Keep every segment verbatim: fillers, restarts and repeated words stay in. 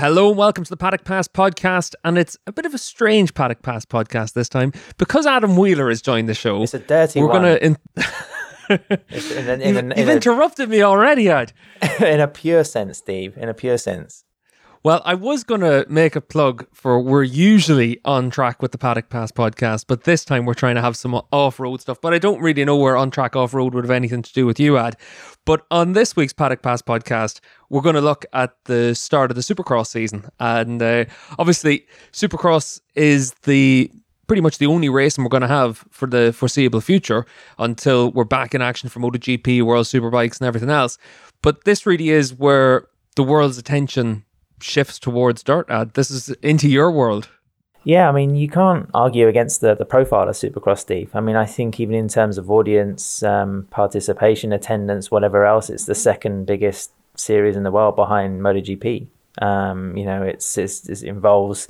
Hello and welcome to the Paddock Pass podcast, and it's a bit of a strange Paddock Pass podcast this time because Adam Wheeler has joined the show. It's a dirty we're one. We're going to... You've interrupted me already, Ad. In a pure sense, Steve, in a pure sense. Well, I was going to make a plug for we're usually on track with the Paddock Pass podcast, but this time we're trying to have some off-road stuff, but I don't really know where on track off-road would have anything to do with you, Ad. But on this week's Paddock Pass podcast, we're going to look at the start of the Supercross season. And uh, obviously, Supercross is the pretty much the only race we're going to have for the foreseeable future until we're back in action for MotoGP, World Superbikes and everything else. But this really is where the world's attention shifts towards dirt. Ad, this is into your world. Yeah, I mean, you can't argue against the, the profile of Supercross, Steve. I mean, I think even in terms of audience, um, participation, attendance, whatever else, it's the second biggest series in the world behind MotoGP. Um, you know, it's, it's it involves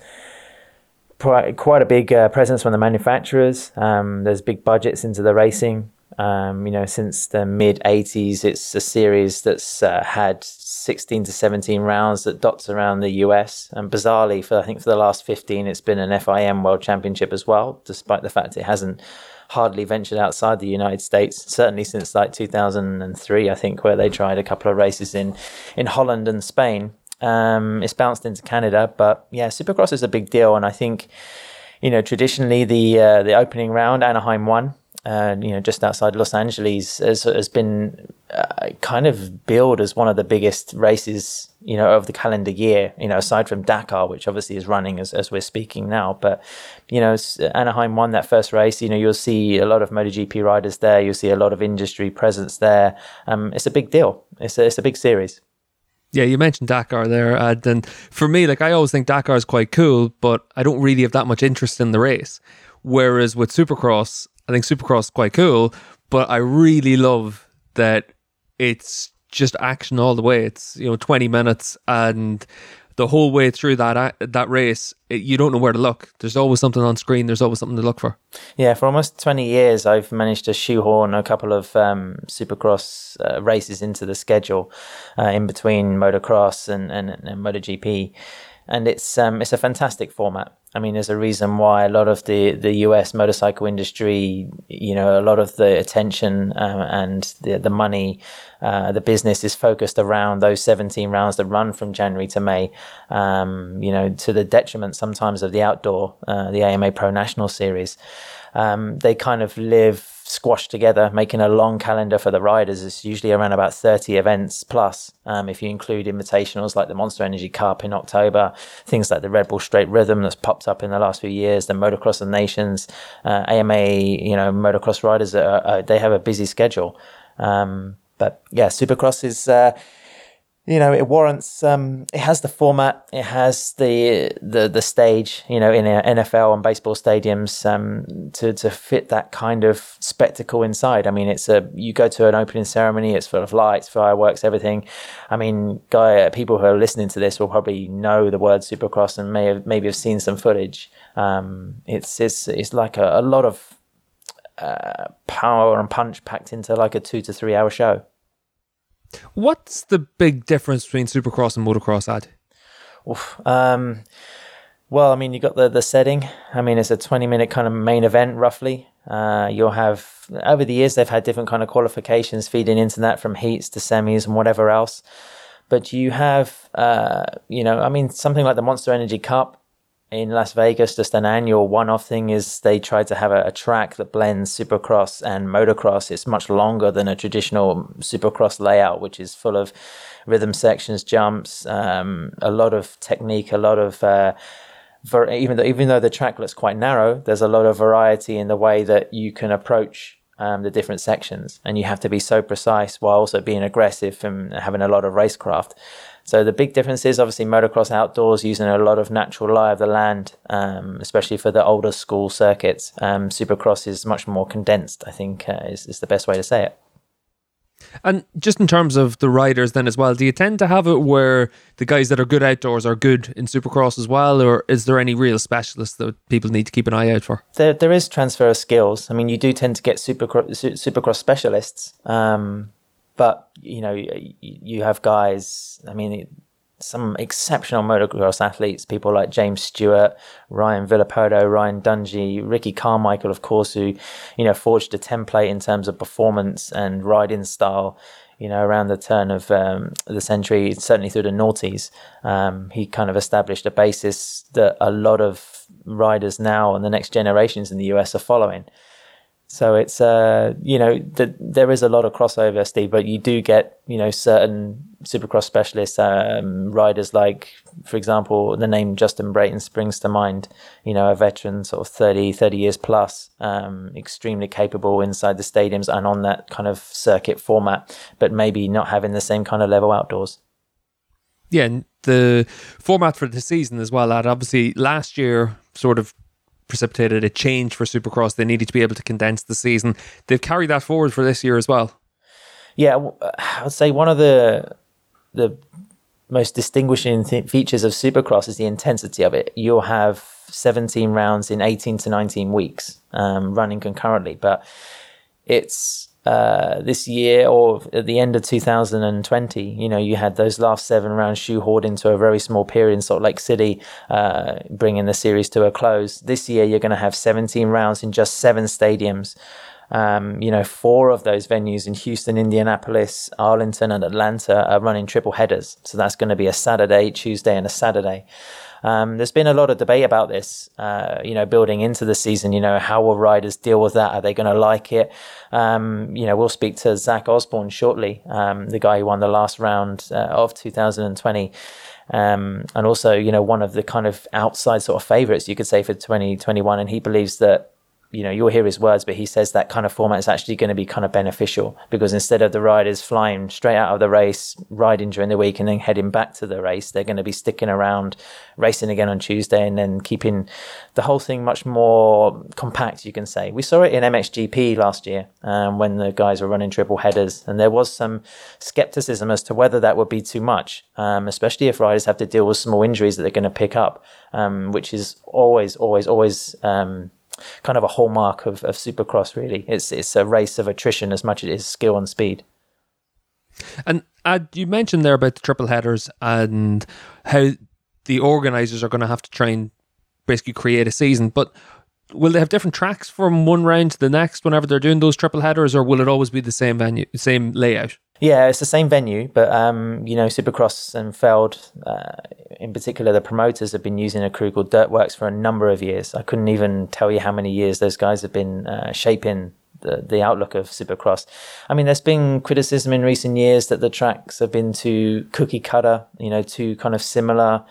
pri- quite a big uh, presence from the manufacturers. Um, there's big budgets into the racing. Um, you know, since the mid-eighties, it's a series that's uh, had sixteen to seventeen rounds that dots around the U S. And bizarrely, for I think for the last fifteen, it's been an F I M World Championship as well, despite the fact it hasn't hardly ventured outside the United States, certainly since like two thousand three, I think, where they tried a couple of races in, in Holland and Spain. Um, it's bounced into Canada, but yeah, Supercross is a big deal. And I think, you know, traditionally the uh, the opening round, Anaheim won. Uh, you know, just outside Los Angeles has, has been uh, kind of billed as one of the biggest races, you know, of the calendar year, you know, aside from Dakar, which obviously is running as, as we're speaking now. But, you know, Anaheim won that first race. You know, you'll see a lot of MotoGP riders there. You'll see a lot of industry presence there. Um, it's a big deal. It's a, it's a big series. Yeah, you mentioned Dakar there, Ad, and for me, like, I always think Dakar is quite cool, but I don't really have that much interest in the race. Whereas with Supercross, I think Supercross is quite cool, but I really love that it's just action all the way. It's, you know, twenty minutes, and the whole way through that that race, it, you don't know where to look. There's always something on screen. There's always something to look for. Yeah, for almost twenty years, I've managed to shoehorn a couple of um, Supercross uh, races into the schedule uh, in between motocross and, and, and MotoGP. And it's um, it's a fantastic format. I mean, there's a reason why a lot of the, the U S motorcycle industry, you know, a lot of the attention um, and the the money, uh, the business is focused around those seventeen rounds that run from January to May, um, you know, to the detriment sometimes of the outdoor, uh, the A M A Pro National Series. Um, they kind of live squashed together, making a long calendar for the riders. It's usually around about thirty events plus, um, if you include invitationals like the Monster Energy Cup in October, things like the Red Bull Straight Rhythm that's popped up in the last few years, the Motocross of Nations, uh, A M A, you know, motocross riders, are, are, they have a busy schedule. Um, but yeah, Supercross is... Uh, You know, it warrants, um, it has the format, it has the the the stage, you know, in N F L and baseball stadiums um, to, to fit that kind of spectacle inside. I mean, it's a, you go to an opening ceremony, it's full of lights, fireworks, everything. I mean, guy, people who are listening to this will probably know the word Supercross and may have, maybe have seen some footage. Um, it's, it's, it's like a, a lot of uh, power and punch packed into like a two to three hour show. What's the big difference between Supercross and motocross, Ad? Oof, um, well, I mean, you got the, the setting. I mean, it's a twenty-minute kind of main event, roughly. Uh, you'll have, over the years, they've had different kind of qualifications feeding into that, from heats to semis and whatever else. But you have, uh, you know, I mean, something like the Monster Energy Cup in Las Vegas, just an annual one-off thing, is they tried to have a, a track that blends Supercross and motocross. It's much longer than a traditional Supercross layout, which is full of rhythm sections, jumps, um, a lot of technique, a lot of... Uh, ver- even, though, even though the track looks quite narrow, there's a lot of variety in the way that you can approach Um, the different sections, and you have to be so precise while also being aggressive and having a lot of racecraft. So the big difference is obviously motocross outdoors, using a lot of natural lie of the land, um, especially for the older school circuits. Um, Supercross is much more condensed, I think uh, is, is the best way to say it. And just in terms of the riders then as well, do you tend to have it where the guys that are good outdoors are good in Supercross as well, or is there any real specialists that people need to keep an eye out for? There, there is transfer of skills. I mean, you do tend to get Supercross, Supercross specialists, um, but, you know, you, you have guys, I mean... It, some exceptional motocross athletes, people like James Stewart, Ryan Villopoto, Ryan Dungey, Ricky Carmichael, of course, who, you know, forged a template in terms of performance and riding style, you know, around the turn of um, the century, certainly through the noughties. Um, he kind of established a basis that a lot of riders now and the next generations in the U S are following. So it's, uh, you know, the, there is a lot of crossover, Steve, but you do get, you know, certain Supercross specialists, um, riders like, for example, the name Justin Brayton springs to mind, you know, a veteran sort of thirty, thirty years plus, um, extremely capable inside the stadiums and on that kind of circuit format, but maybe not having the same kind of level outdoors. Yeah, and the format for the season as well, Ad, obviously last year sort of precipitated a change for Supercross. They needed to be able to condense the season. They've carried that forward for this year as well. Yeah, I would say one of the the most distinguishing th- features of Supercross is the intensity of it. You'll have seventeen rounds in eighteen to nineteen weeks um, running concurrently, but it's uh, this year, or at the end of two thousand twenty, you know, you had those last seven rounds shoehorned into a very small period in Salt Lake City, uh, bringing the series to a close. This year, you're going to have seventeen rounds in just seven stadiums. Um, you know, four of those venues in Houston, Indianapolis, Arlington, and Atlanta are running triple headers. So that's going to be a Saturday, Tuesday, and a Saturday. Um, there's been a lot of debate about this, uh, you know, building into the season. You know, how will riders deal with that? Are they going to like it? Um, you know, we'll speak to Zach Osborne shortly, um, the guy who won the last round uh, of two thousand twenty. Um, and also, you know, one of the kind of outside sort of favorites, you could say, for twenty twenty-one. And he believes that, you know, you'll hear his words, but he says that kind of format is actually going to be kind of beneficial, because instead of the riders flying straight out of the race, riding during the week and then heading back to the race, they're going to be sticking around, racing again on Tuesday, and then keeping the whole thing much more compact, you can say. We saw it in M X G P last year um, when the guys were running triple headers, and there was some skepticism as to whether that would be too much, um, especially if riders have to deal with small injuries that they're going to pick up, um, which is always, always, always... Um, kind of a hallmark of, of Supercross, really. It's it's a race of attrition as much as it is skill and speed. And uh, you mentioned there about the triple headers and how the organisers are going to have to try and basically create a season, but will they have different tracks from one round to the next whenever they're doing those triple headers, or will it always be the same venue, same layout? Yeah, it's the same venue, but, um, you know, Supercross and Feld, uh, in particular, the promoters have been using a crew called Dirtworks for a number of years. I couldn't even tell you how many years those guys have been uh, shaping the, the outlook of Supercross. I mean, there's been criticism in recent years that the tracks have been too cookie cutter, you know, too kind of similar,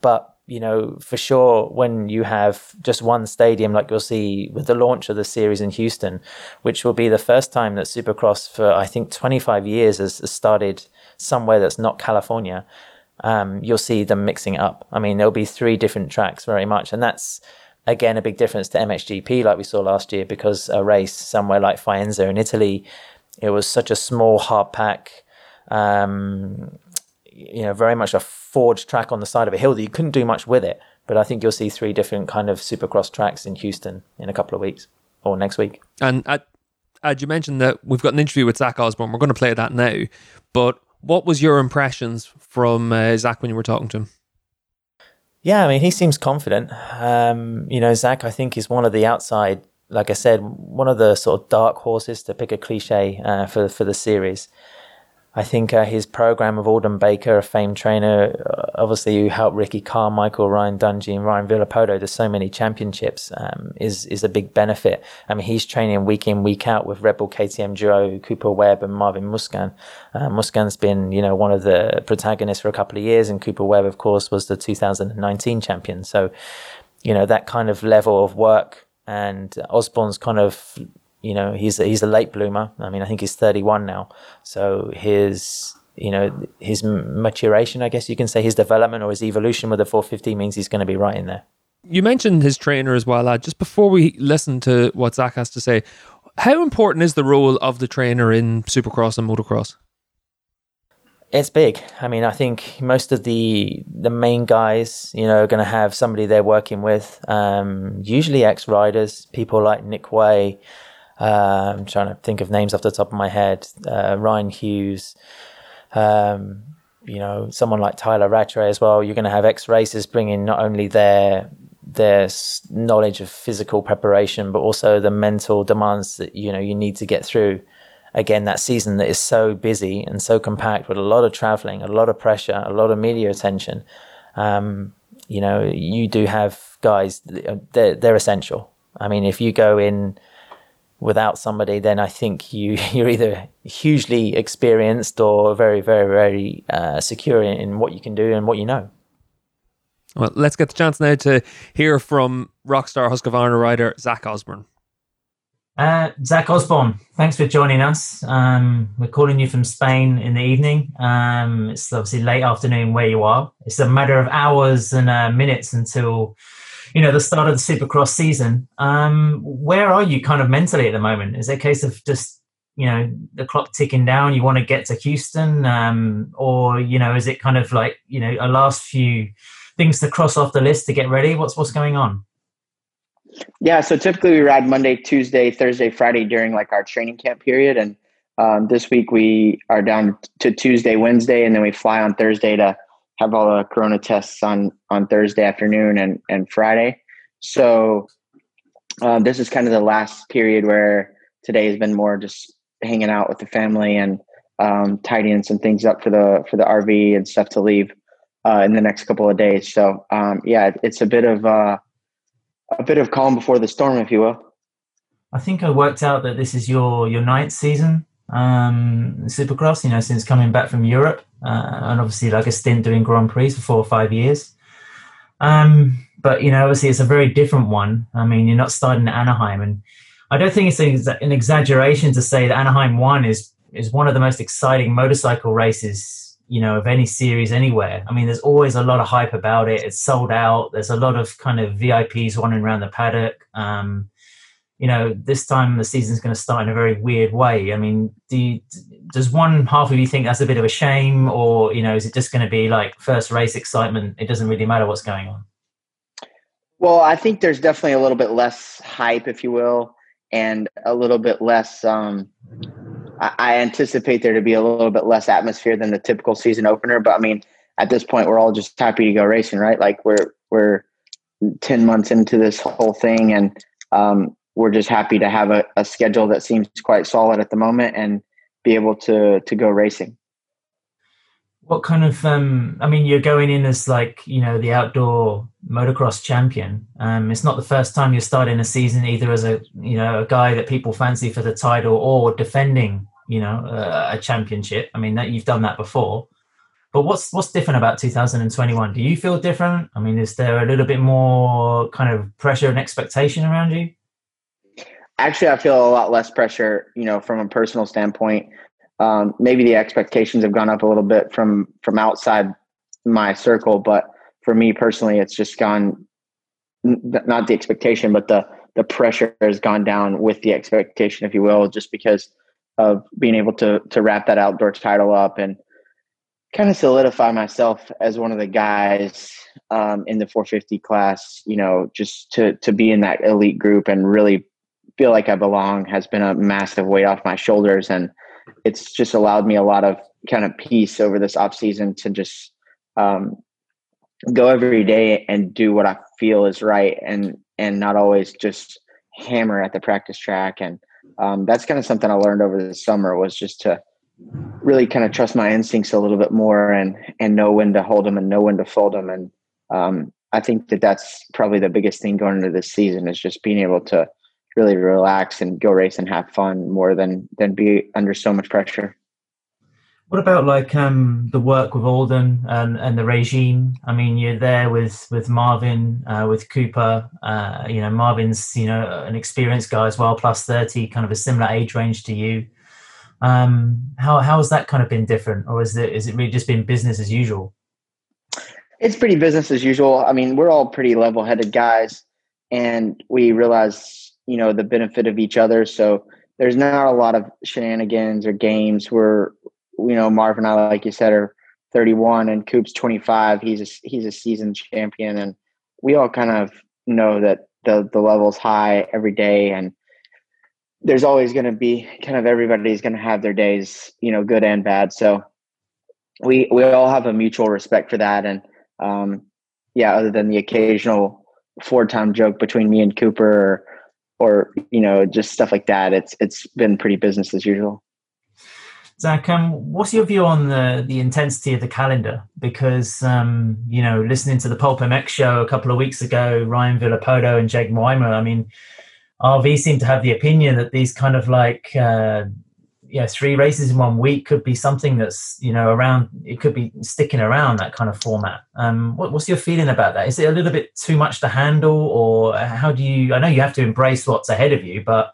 but, you know, for sure, when you have just one stadium, like you'll see with the launch of the series in Houston, which will be the first time that Supercross for, I think, twenty-five years has started somewhere that's not California, um, you'll see them mixing it up. I mean, there'll be three different tracks very much. And that's, again, a big difference to M X G P, like we saw last year, because a race somewhere like Faenza in Italy, it was such a small, hard pack, um, you know, very much a forged track on the side of a hill that you couldn't do much with it. But I think you'll see three different kind of Supercross tracks in Houston in a couple of weeks or next week. And as you mentioned that we've got an interview with Zach Osborne, we're going to play that now. But what was your impressions from uh, Zach when you were talking to him? Yeah, I mean, he seems confident. Um, you know, Zach, I think, is one of the outside, like I said, one of the sort of dark horses, to pick a cliche, uh, for, for the series. I think uh, his program of Alden Baker, a famed trainer, obviously, who helped Ricky Carmichael, Ryan Dungey, and Ryan Villopoto to so many championships, um, is is a big benefit. I mean, he's training week in, week out with Red Bull K T M duo Cooper Webb and Marvin Musquin. Uh, Musquin's been, you know, one of the protagonists for a couple of years, and Cooper Webb, of course, was the two thousand nineteen champion. So, you know, that kind of level of work, and Osborne's kind of, you know, he's he's a late bloomer. I mean, I think he's thirty-one now. So his, you know, his maturation, I guess you can say, his development or his evolution with the four fifty means he's going to be right in there. You mentioned his trainer as well, lad. Just before we listen to what Zach has to say, how important is the role of the trainer in Supercross and motocross? It's big. I mean, I think most of the the main guys, you know, are going to have somebody they're working with. Um, usually ex-riders, people like Nick Way. Uh, I'm trying to think of names off the top of my head. Uh, Ryan Hughes, um, you know, someone like Tyler Rattray as well. You're going to have ex-racers bringing not only their their knowledge of physical preparation, but also the mental demands that, you know, you need to get through. Again, that season that is so busy and so compact with a lot of traveling, a lot of pressure, a lot of media attention. Um, you know, you do have guys, they're, they're essential. I mean, if you go in without somebody, then I think you, you're either hugely experienced or very, very, very uh, secure in what you can do and what you know. Well, let's get the chance now to hear from Rockstar Husqvarna rider Zach Osborne. Uh, Zach Osborne, thanks for joining us. Um, we're calling you from Spain in the evening. Um, it's obviously late afternoon where you are. It's a matter of hours and uh, minutes until, you know, the start of the Supercross season. Um, where are you kind of mentally at the moment? Is it a case of just, you know, the clock ticking down, you want to get to Houston? Um, or, you know, is it kind of like, you know, a last few things to cross off the list to get ready? What's what's going on? Yeah, so typically we ride Monday, Tuesday, Thursday, Friday during like our training camp period. And um, this week we are down to Tuesday, Wednesday, and then we fly on Thursday to have all the corona tests on, on Thursday afternoon and, and Friday. So uh, this is kind of the last period where today has been more just hanging out with the family and um, tidying some things up for the for the R V and stuff to leave uh, in the next couple of days. So um, yeah, it's a bit of uh, a bit of calm before the storm, if you will. I think I worked out that this is your, your ninth season, um, Supercross, you know, since coming back from Europe. Uh, and obviously like a stint doing Grand Prix for four or five years. Um, but, you know, obviously it's a very different one. I mean, you're not starting at Anaheim. And I don't think it's an exaggeration to say that Anaheim one is, is one of the most exciting motorcycle races, you know, of any series anywhere. I mean, there's always a lot of hype about it. It's sold out. There's a lot of kind of V I Ps wandering around the paddock. Um, you know, this time the season's going to start in a very weird way. I mean, do you, does one half of you think that's a bit of a shame, or, you know, is it just going to be like first race excitement? It doesn't really matter what's going on. Well, I think there's definitely a little bit less hype, if you will, and a little bit less. Um, I, I anticipate there to be a little bit less atmosphere than the typical season opener. But I mean, at this point, we're all just happy to go racing, right? Like we're, we're ten months into this whole thing. And, um, we're just happy to have a, a schedule that seems quite solid at the moment and be able to, to go racing. What kind of, um, I mean, you're going in as like, you know, the outdoor motocross champion. Um, it's not the first time you're starting a season either as a, you know, a guy that people fancy for the title or defending, you know, a, a championship. I mean, that you've done that before, but what's, what's different about two thousand twenty-one? Do you feel different? I mean, is there a little bit more kind of pressure and expectation around you? Actually, I feel a lot less pressure, you know, from a personal standpoint. Um, maybe the expectations have gone up a little bit from, from outside my circle, but for me personally, it's just gone, not the expectation, but the, the pressure has gone down with the expectation, if you will, just because of being able to, to wrap that outdoor title up and kind of solidify myself as one of the guys um, in the four fifty class, you know, just to, to be in that elite group and really feel like I belong has been a massive weight off my shoulders. And it's just allowed me a lot of kind of peace over this off season to just um, go every day and do what I feel is right. And, and not always just hammer at the practice track. And um, that's kind of something I learned over the summer, was just to really kind of trust my instincts a little bit more and, and know when to hold them and know when to fold them. And um, I think that that's probably the biggest thing going into this season, is just being able to really relax and go race and have fun more than, than be under so much pressure. What about like um, the work with Alden and, and the regime? I mean, you're there with, with Marvin, uh, with Cooper, uh, you know, Marvin's, you know, an experienced guy as well, plus thirty, kind of a similar age range to you. Um, how, how has that kind of been different? Or is it, is it really just been business as usual? It's pretty business as usual. I mean, we're all pretty level headed guys, and we realize, you know, the benefit of each other. So there's not a lot of shenanigans or games where, you know, Marv and I, like you said, are thirty-one and Coop's twenty-five. He's a, he's a seasoned champion, and we all kind of know that the, the level's high every day. And there's always going to be kind of, everybody's going to have their days, you know, good and bad. So we we all have a mutual respect for that. And um, yeah, other than the occasional four time joke between me and Cooper, or, or you know, just stuff like that, it's it's been pretty business as usual. Zach, um, what's your view on the, the intensity of the calendar? Because, um, you know, listening to the Pulp M X show a couple of weeks ago, Ryan Villopoto and Jake Moima, I mean, R V seem to have the opinion that these kind of like, uh, yeah, three races in one week could be something that's, you know, around, it could be sticking around that kind of format. Um, what, what's your feeling about that? Is it a little bit too much to handle, or how do you, I know you have to embrace what's ahead of you, but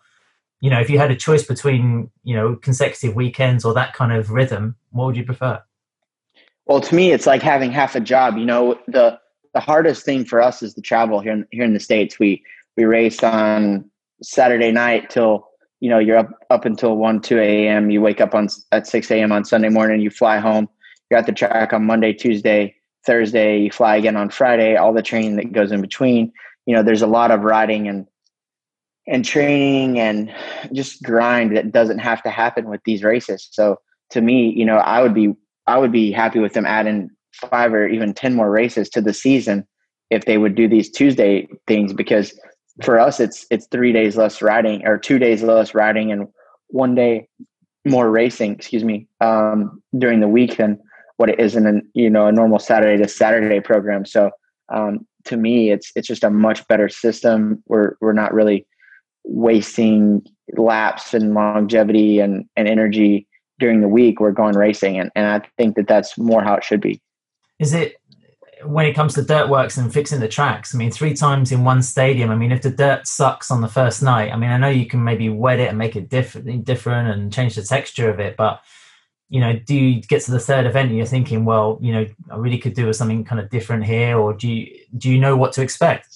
you know, if you had a choice between, you know, consecutive weekends or that kind of rhythm, what would you prefer? Well, to me, it's like having half a job. You know, the the hardest thing for us is the travel here in, here in the States. We we race on Saturday night till, you know, you're up, up until one, two a.m. You wake up on at six a.m. on Sunday morning. You fly home. You're at the track on Monday, Tuesday, Thursday. You fly again on Friday. All the training that goes in between. You know, there's a lot of riding and and training and just grind that doesn't have to happen with these races. So to me, you know, I would be, I would be happy with them adding five or even ten more races to the season if they would do these Tuesday things, because for us, it's, it's three days less riding, or two days less riding and one day more racing, excuse me, um, during the week than what it is in a, you know, a normal Saturday to Saturday program. So um, to me, it's, it's just a much better system. We're, we're not really wasting laps and longevity and, and energy during the week. We're going racing. And, and I think that that's more how it should be. Is it, when it comes to Dirtworks and fixing the tracks, I mean, three times in one stadium, I mean, if the dirt sucks on the first night, I mean, I know you can maybe wet it and make it diff- different and change the texture of it, but you know, do you get to the third event and you're thinking, well, you know, I really could do with something kind of different here, or do you, do you know what to expect?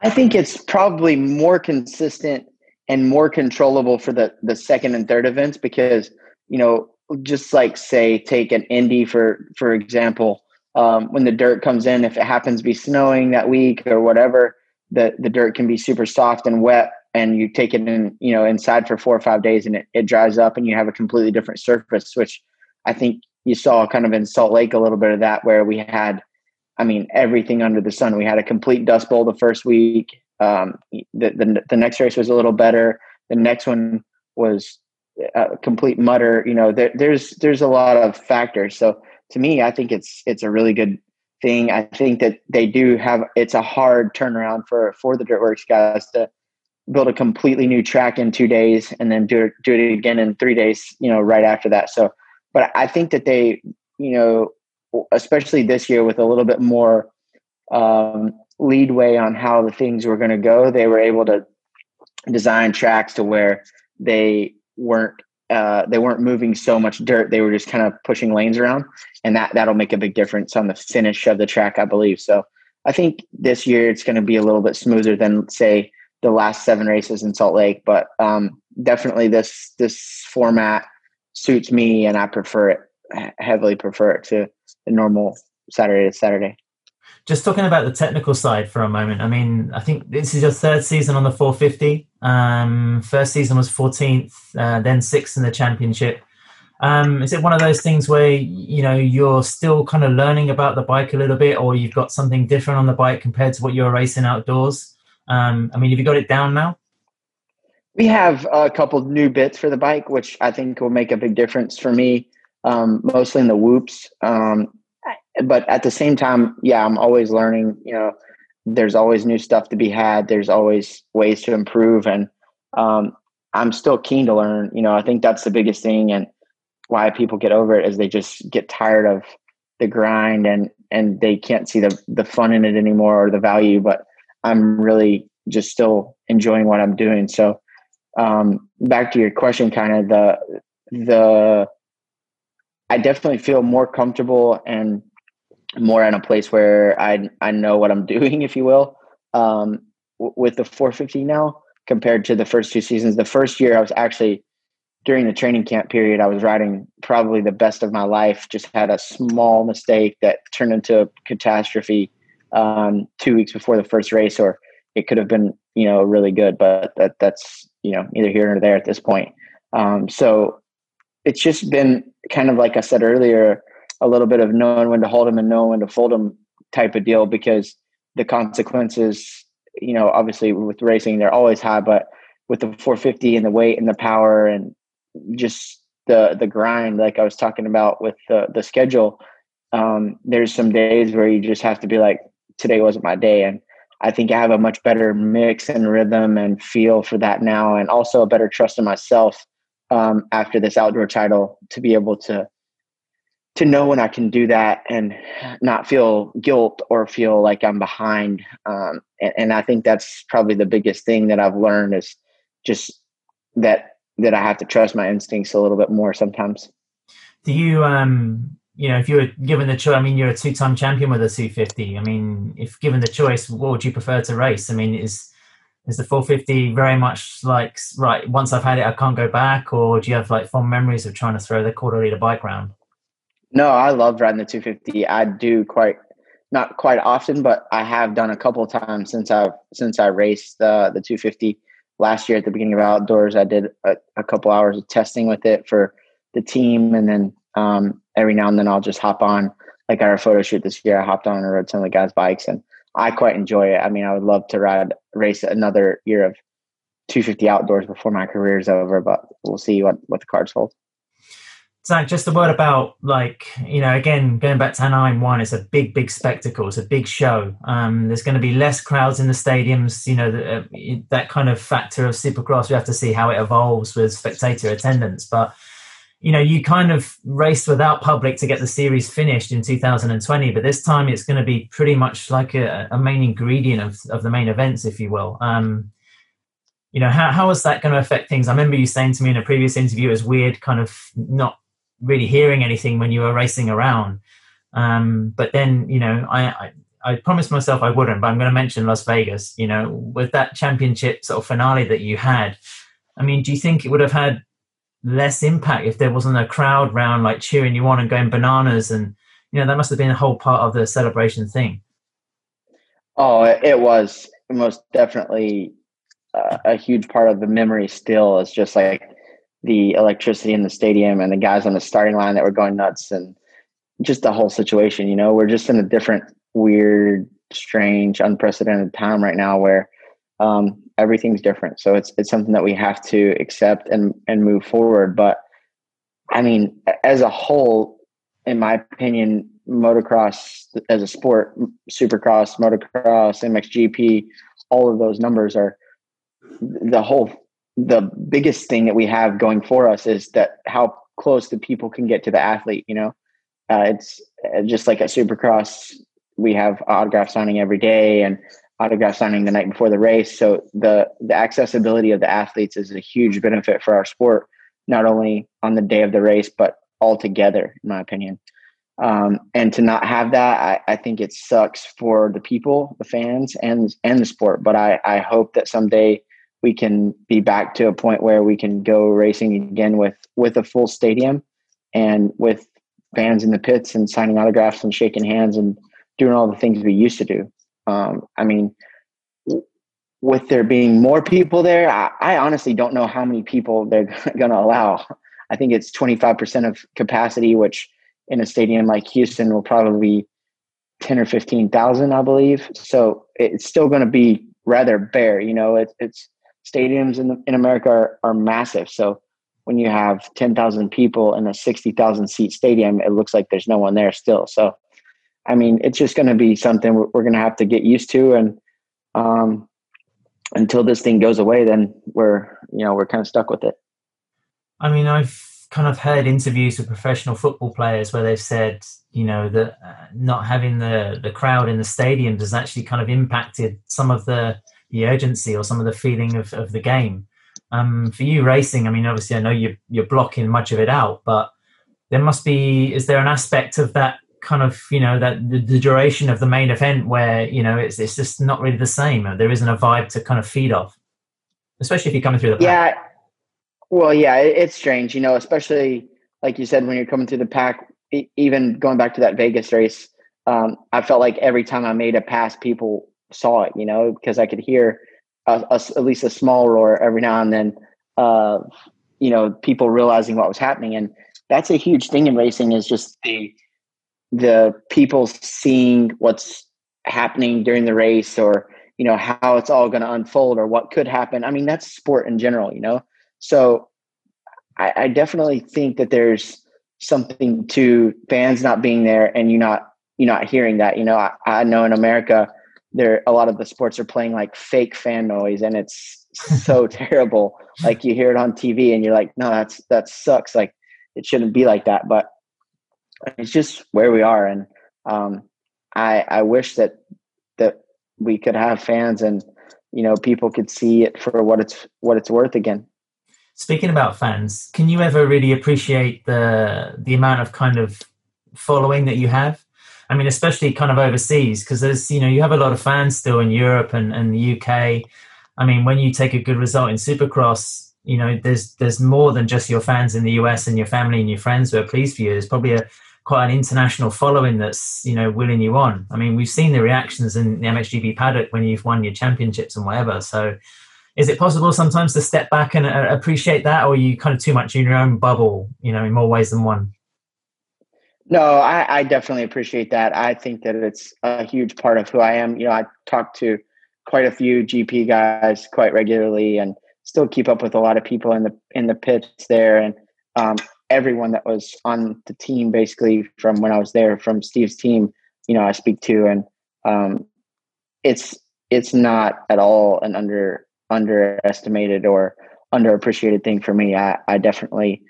I think it's probably more consistent and more controllable for the, the second and third events, because, you know, just like say, take an Indy for, for example, um, when the dirt comes in, if it happens to be snowing that week or whatever, the, the dirt can be super soft and wet, and you take it in, you know, inside for four or five days and it, it dries up and you have a completely different surface, which I think you saw kind of in Salt Lake a little bit of that, where we had, I mean, everything under the sun. We had a complete dust bowl the first week. Um, the, the the next race was a little better. The next one was a complete mutter. You know, there, there's there's a lot of factors. So to me, I think it's it's a really good thing. I think that they do have, it's a hard turnaround for for the Dirtworks guys to build a completely new track in two days and then do it, do it again in three days. You know, right after that. So, but I think that they, you know, especially this year with a little bit more um, leadway on how the things were going to go, they were able to design tracks to where they weren't, uh, they weren't moving so much dirt. They were just kind of pushing lanes around, and that, that'll make a big difference on the finish of the track, I believe. So I think this year it's going to be a little bit smoother than say the last seven races in Salt Lake, but um, definitely this, this format suits me, and I prefer it, heavily prefer it to the normal Saturday to Saturday. Just talking about the technical side for a moment, I mean, I think this is your third season on the four fifty. Um, first season was fourteenth, uh, then sixth in the championship. Um, is it one of those things where, you know, you're still kind of learning about the bike a little bit, or you've got something different on the bike compared to what you're racing outdoors? Um, I mean, have you got it down now? We have a couple new bits for the bike, which I think will make a big difference for me. Um, mostly in the whoops. Um, but at the same time, yeah, I'm always learning, you know, there's always new stuff to be had. There's always ways to improve. And, um, I'm still keen to learn, you know. I think that's the biggest thing, and why people get over it is they just get tired of the grind, and, and they can't see the, the fun in it anymore, or the value, but I'm really just still enjoying what I'm doing. So, um, back to your question, kind of the, the, I definitely feel more comfortable and more in a place where I I know what I'm doing, if you will, um, w- with the four fifty now compared to the first two seasons. The first year I was actually, during the training camp period, I was riding probably the best of my life, just had a small mistake that turned into a catastrophe um, two weeks before the first race, or it could have been, you know, really good, but that that's, you know, neither here nor there at this point. Um, so it's just been kind of like I said earlier, a little bit of knowing when to hold them and knowing when to fold them type of deal, because the consequences, you know, obviously with racing, they're always high, but with the four fifty and the weight and the power and just the the grind, like I was talking about with the, the schedule, um, there's some days where you just have to be like, today wasn't my day. And I think I have a much better mix and rhythm and feel for that now, and also a better trust in myself um, after this outdoor title to be able to to know when I can do that and not feel guilt or feel like I'm behind. Um, and, and I think that's probably the biggest thing that I've learned is just that that I have to trust my instincts a little bit more sometimes. Do you, um, you know, if you were given the choice, I mean, you're a two-time champion with a two fifty. I mean, if given the choice, what would you prefer to race? I mean, is is the four fifty very much like, right, once I've had it, I can't go back? Or do you have like fond memories of trying to throw the quarter liter bike round? No, I love riding the two fifty. I do quite, not quite often, but I have done a couple of times since I've, since I raced uh, the two fifty last year at the beginning of outdoors. I did a, a couple hours of testing with it for the team. And then um, every now and then I'll just hop on, like our photo shoot this year, I hopped on and rode some of the guys' bikes, and I quite enjoy it. I mean, I would love to ride, race another year of two fifty outdoors before my career is over, but we'll see what, what the cards hold. Zach, just a word about, like, you know, again, going back to Anaheim one, it's a big, big spectacle. It's a big show. Um, there's going to be less crowds in the stadiums, you know, the, uh, that kind of factor of Supercross. We have to see how it evolves with spectator attendance. But, you know, you kind of raced without public to get the series finished in two thousand twenty. But this time it's going to be pretty much like a, a main ingredient of, of the main events, if you will. Um You know, how, how is that going to affect things? I remember you saying to me in a previous interview, it was weird kind of not really hearing anything when you were racing around. Um, but then, you know, I, I, I promised myself I wouldn't, but I'm going to mention Las Vegas, you know, with that championship sort of finale that you had. I mean, do you think it would have had less impact if there wasn't a crowd round like cheering you on and going bananas? And, you know, that must have been a whole part of the celebration thing. Oh, it was most definitely uh, a huge part of the memory still. Is just like the electricity in the stadium and the guys on the starting line that were going nuts and just the whole situation. You know, we're just in a different, weird, strange, unprecedented time right now where um, everything's different. So it's, it's something that we have to accept and, and move forward. But I mean, as a whole, in my opinion, motocross as a sport, Supercross, motocross, M X G P, all of those numbers are the whole, the biggest thing that we have going for us is that how close the people can get to the athlete. You know, uh, it's just like at Supercross, we have autograph signing every day and autograph signing the night before the race. So the, the accessibility of the athletes is a huge benefit for our sport, not only on the day of the race, but altogether, in my opinion. Um, and to not have that, I, I think it sucks for the people, the fans, and and the sport. But I, I hope that someday we can be back to a point where we can go racing again with with a full stadium and with fans in the pits and signing autographs and shaking hands and doing all the things we used to do. Um, I mean, with there being more people there, I, I honestly don't know how many people they're going to allow. I think it's twenty-five percent of capacity, which in a stadium like Houston will probably be ten or fifteen thousand, I believe. So it's still going to be rather bare. You know, it, it's stadiums in, in America are, are massive. So when you have ten thousand people in a sixty thousand seat stadium, it looks like there's no one there still. So, I mean, it's just going to be something we're, we're going to have to get used to. And um, until this thing goes away, then we're, you know, we're kind of stuck with it. I mean, I've kind of heard interviews with professional football players where they've said, you know, that uh, not having the, the crowd in the stadiums has actually kind of impacted some of the, the urgency or some of the feeling of, of the game. Um, for you racing, I mean, obviously I know you're, you're blocking much of it out, but there must be, is there an aspect of that kind of, you know, that the, the duration of the main event where, you know, it's it's just not really the same. There isn't a vibe to kind of feed off, especially if you're coming through the pack. Yeah. Well, yeah, it, it's strange, you know, especially like you said, when you're coming through the pack, e- even going back to that Vegas race, um, I felt like every time I made a pass, people saw it, you know, because I could hear a, a, at least a small roar every now and then, uh, you know, people realizing what was happening. And that's a huge thing in racing, is just the the people seeing what's happening during the race, or, you know, how it's all going to unfold or what could happen. I mean, that's sport in general, you know? So I, I definitely think that there's something to fans not being there and you not, you're not hearing that. You know, I, I know in America, there, a lot of the sports are playing like fake fan noise, and it's so terrible. Like, you hear it on T V and you're like, no, that's, that sucks. Like, it shouldn't be like that, but it's just where we are. And um, I, I wish that, that we could have fans and, you know, people could see it for what it's, what it's worth again. Speaking about fans, can you ever really appreciate the, the amount of kind of following that you have? I mean, especially kind of overseas, because there's, you know, you have a lot of fans still in Europe and, and the U K. I mean, when you take a good result in Supercross, you know, there's there's more than just your fans in the U S and your family and your friends who are pleased for you. There's probably a quite an international following that's, you know, willing you on. I mean, we've seen the reactions in the M X G P paddock when you've won your championships and whatever. So is it possible sometimes to step back and uh, appreciate that, or are you kind of too much in your own bubble, you know, in more ways than one? No, I, I definitely appreciate that. I think that it's a huge part of who I am. You know, I talk to quite a few G P guys quite regularly and still keep up with a lot of people in the in the pits there. And um, everyone that was on the team, basically, from when I was there, from Steve's team, you know, I speak to. And um, it's it's not at all an under underestimated or underappreciated thing for me. I, I definitely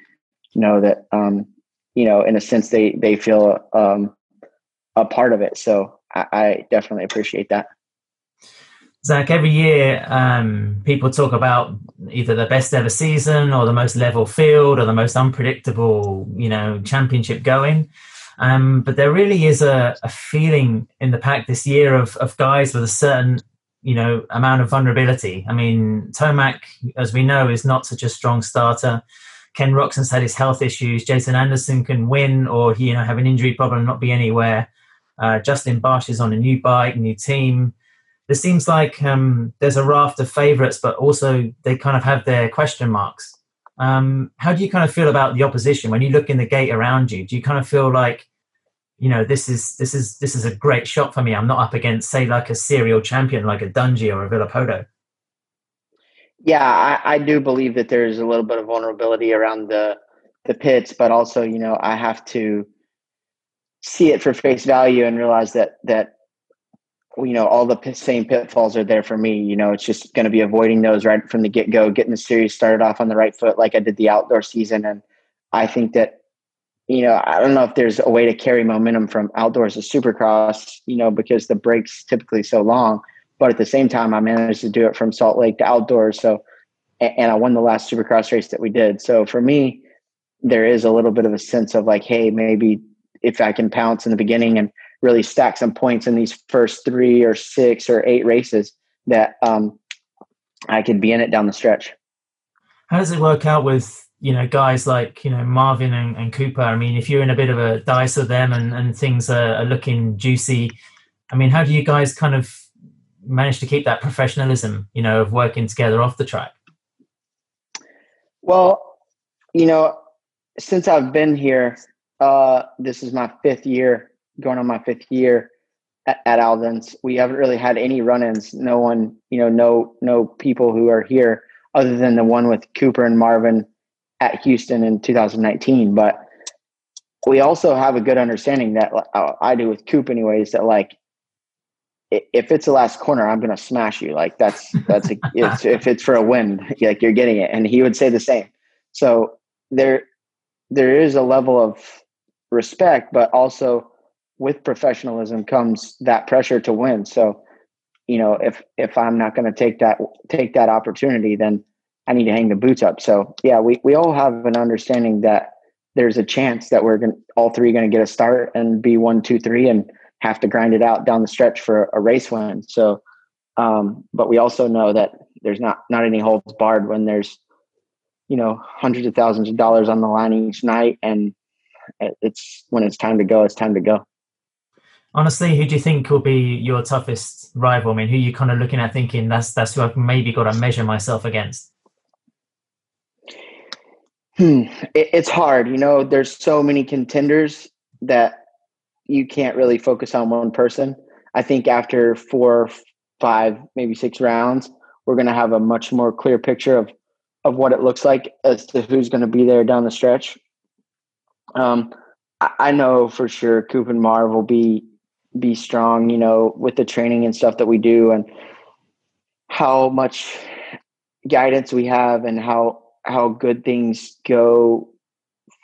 know that, um, you know, in a sense, they, they feel um, a part of it. So I, I definitely appreciate that. Zach, every year um, people talk about either the best ever season or the most level field or the most unpredictable, you know, championship going. Um, but there really is a, a feeling in the pack this year of, of guys with a certain, you know, amount of vulnerability. I mean, Tomac, as we know, is not such a strong starter. Ken Roczen's had his health issues. Jason Anderson can win or, you know, have an injury problem and not be anywhere. Uh, Justin Barcia is on a new bike, new team. This seems like um, there's a raft of favourites, but also they kind of have their question marks. Um, how do you kind of feel about the opposition when you look in the gate around you? Do you kind of feel like, you know, this is this is this is a great shot for me? I'm not up against, say, like a serial champion like a Dungey or a Villopoto. Yeah, I, I do believe that there is a little bit of vulnerability around the the pits, but also, you know, I have to see it for face value and realize that that you know all the p- same pitfalls are there for me. You know, it's just going to be avoiding those right from the get go, getting the series started off on the right foot, like I did the outdoor season. And I think that, you know, I don't know if there's a way to carry momentum from outdoors to Supercross, you know, because the break's typically so long. But at the same time, I managed to do it from Salt Lake to outdoors. So, and I won the last Supercross race that we did. So for me, there is a little bit of a sense of like, hey, maybe if I can pounce in the beginning and really stack some points in these first three or six or eight races, that um, I could be in it down the stretch. How does it work out with, you know, guys like, you know, Marvin and, and Cooper? I mean, if you're in a bit of a dice with them and, and things are, are looking juicy, I mean, how do you guys kind of managed to keep that professionalism, you know, of working together off the track? Well, you know, since I've been here, uh, this is my fifth year, going on my fifth year at, at Alvin's. We haven't really had any run-ins. No one, you know, no, no people who are here other than the one with Cooper and Marvin at Houston in two thousand nineteen. But we also have a good understanding that uh, I do with Coop anyways, that like, if it's the last corner, I'm going to smash you. Like that's, that's, a, it's, if it's for a win, like you're getting it. And he would say the same. So there, there is a level of respect, but also with professionalism comes that pressure to win. So, you know, if, if I'm not going to take that, take that opportunity, then I need to hang the boots up. So yeah, we, we all have an understanding that there's a chance that we're going to, all three going to get a start and be one, two, three, and have to grind it out down the stretch for a race win. So, um, but we also know that there's not, not any holds barred when there's, you know, hundreds of thousands of dollars on the line each night. And it's when it's time to go, it's time to go. Honestly, who do you think will be your toughest rival? I mean, who are you kind of looking at thinking that's, that's who I've maybe got to measure myself against? Hmm. It, it's hard. You know, there's so many contenders that you can't really focus on one person. I think after four, five, maybe six rounds, we're going to have a much more clear picture of, of what it looks like as to who's going to be there down the stretch. Um, I, I know for sure Coop and Marv will be, be strong, you know, with the training and stuff that we do and how much guidance we have and how, how good things go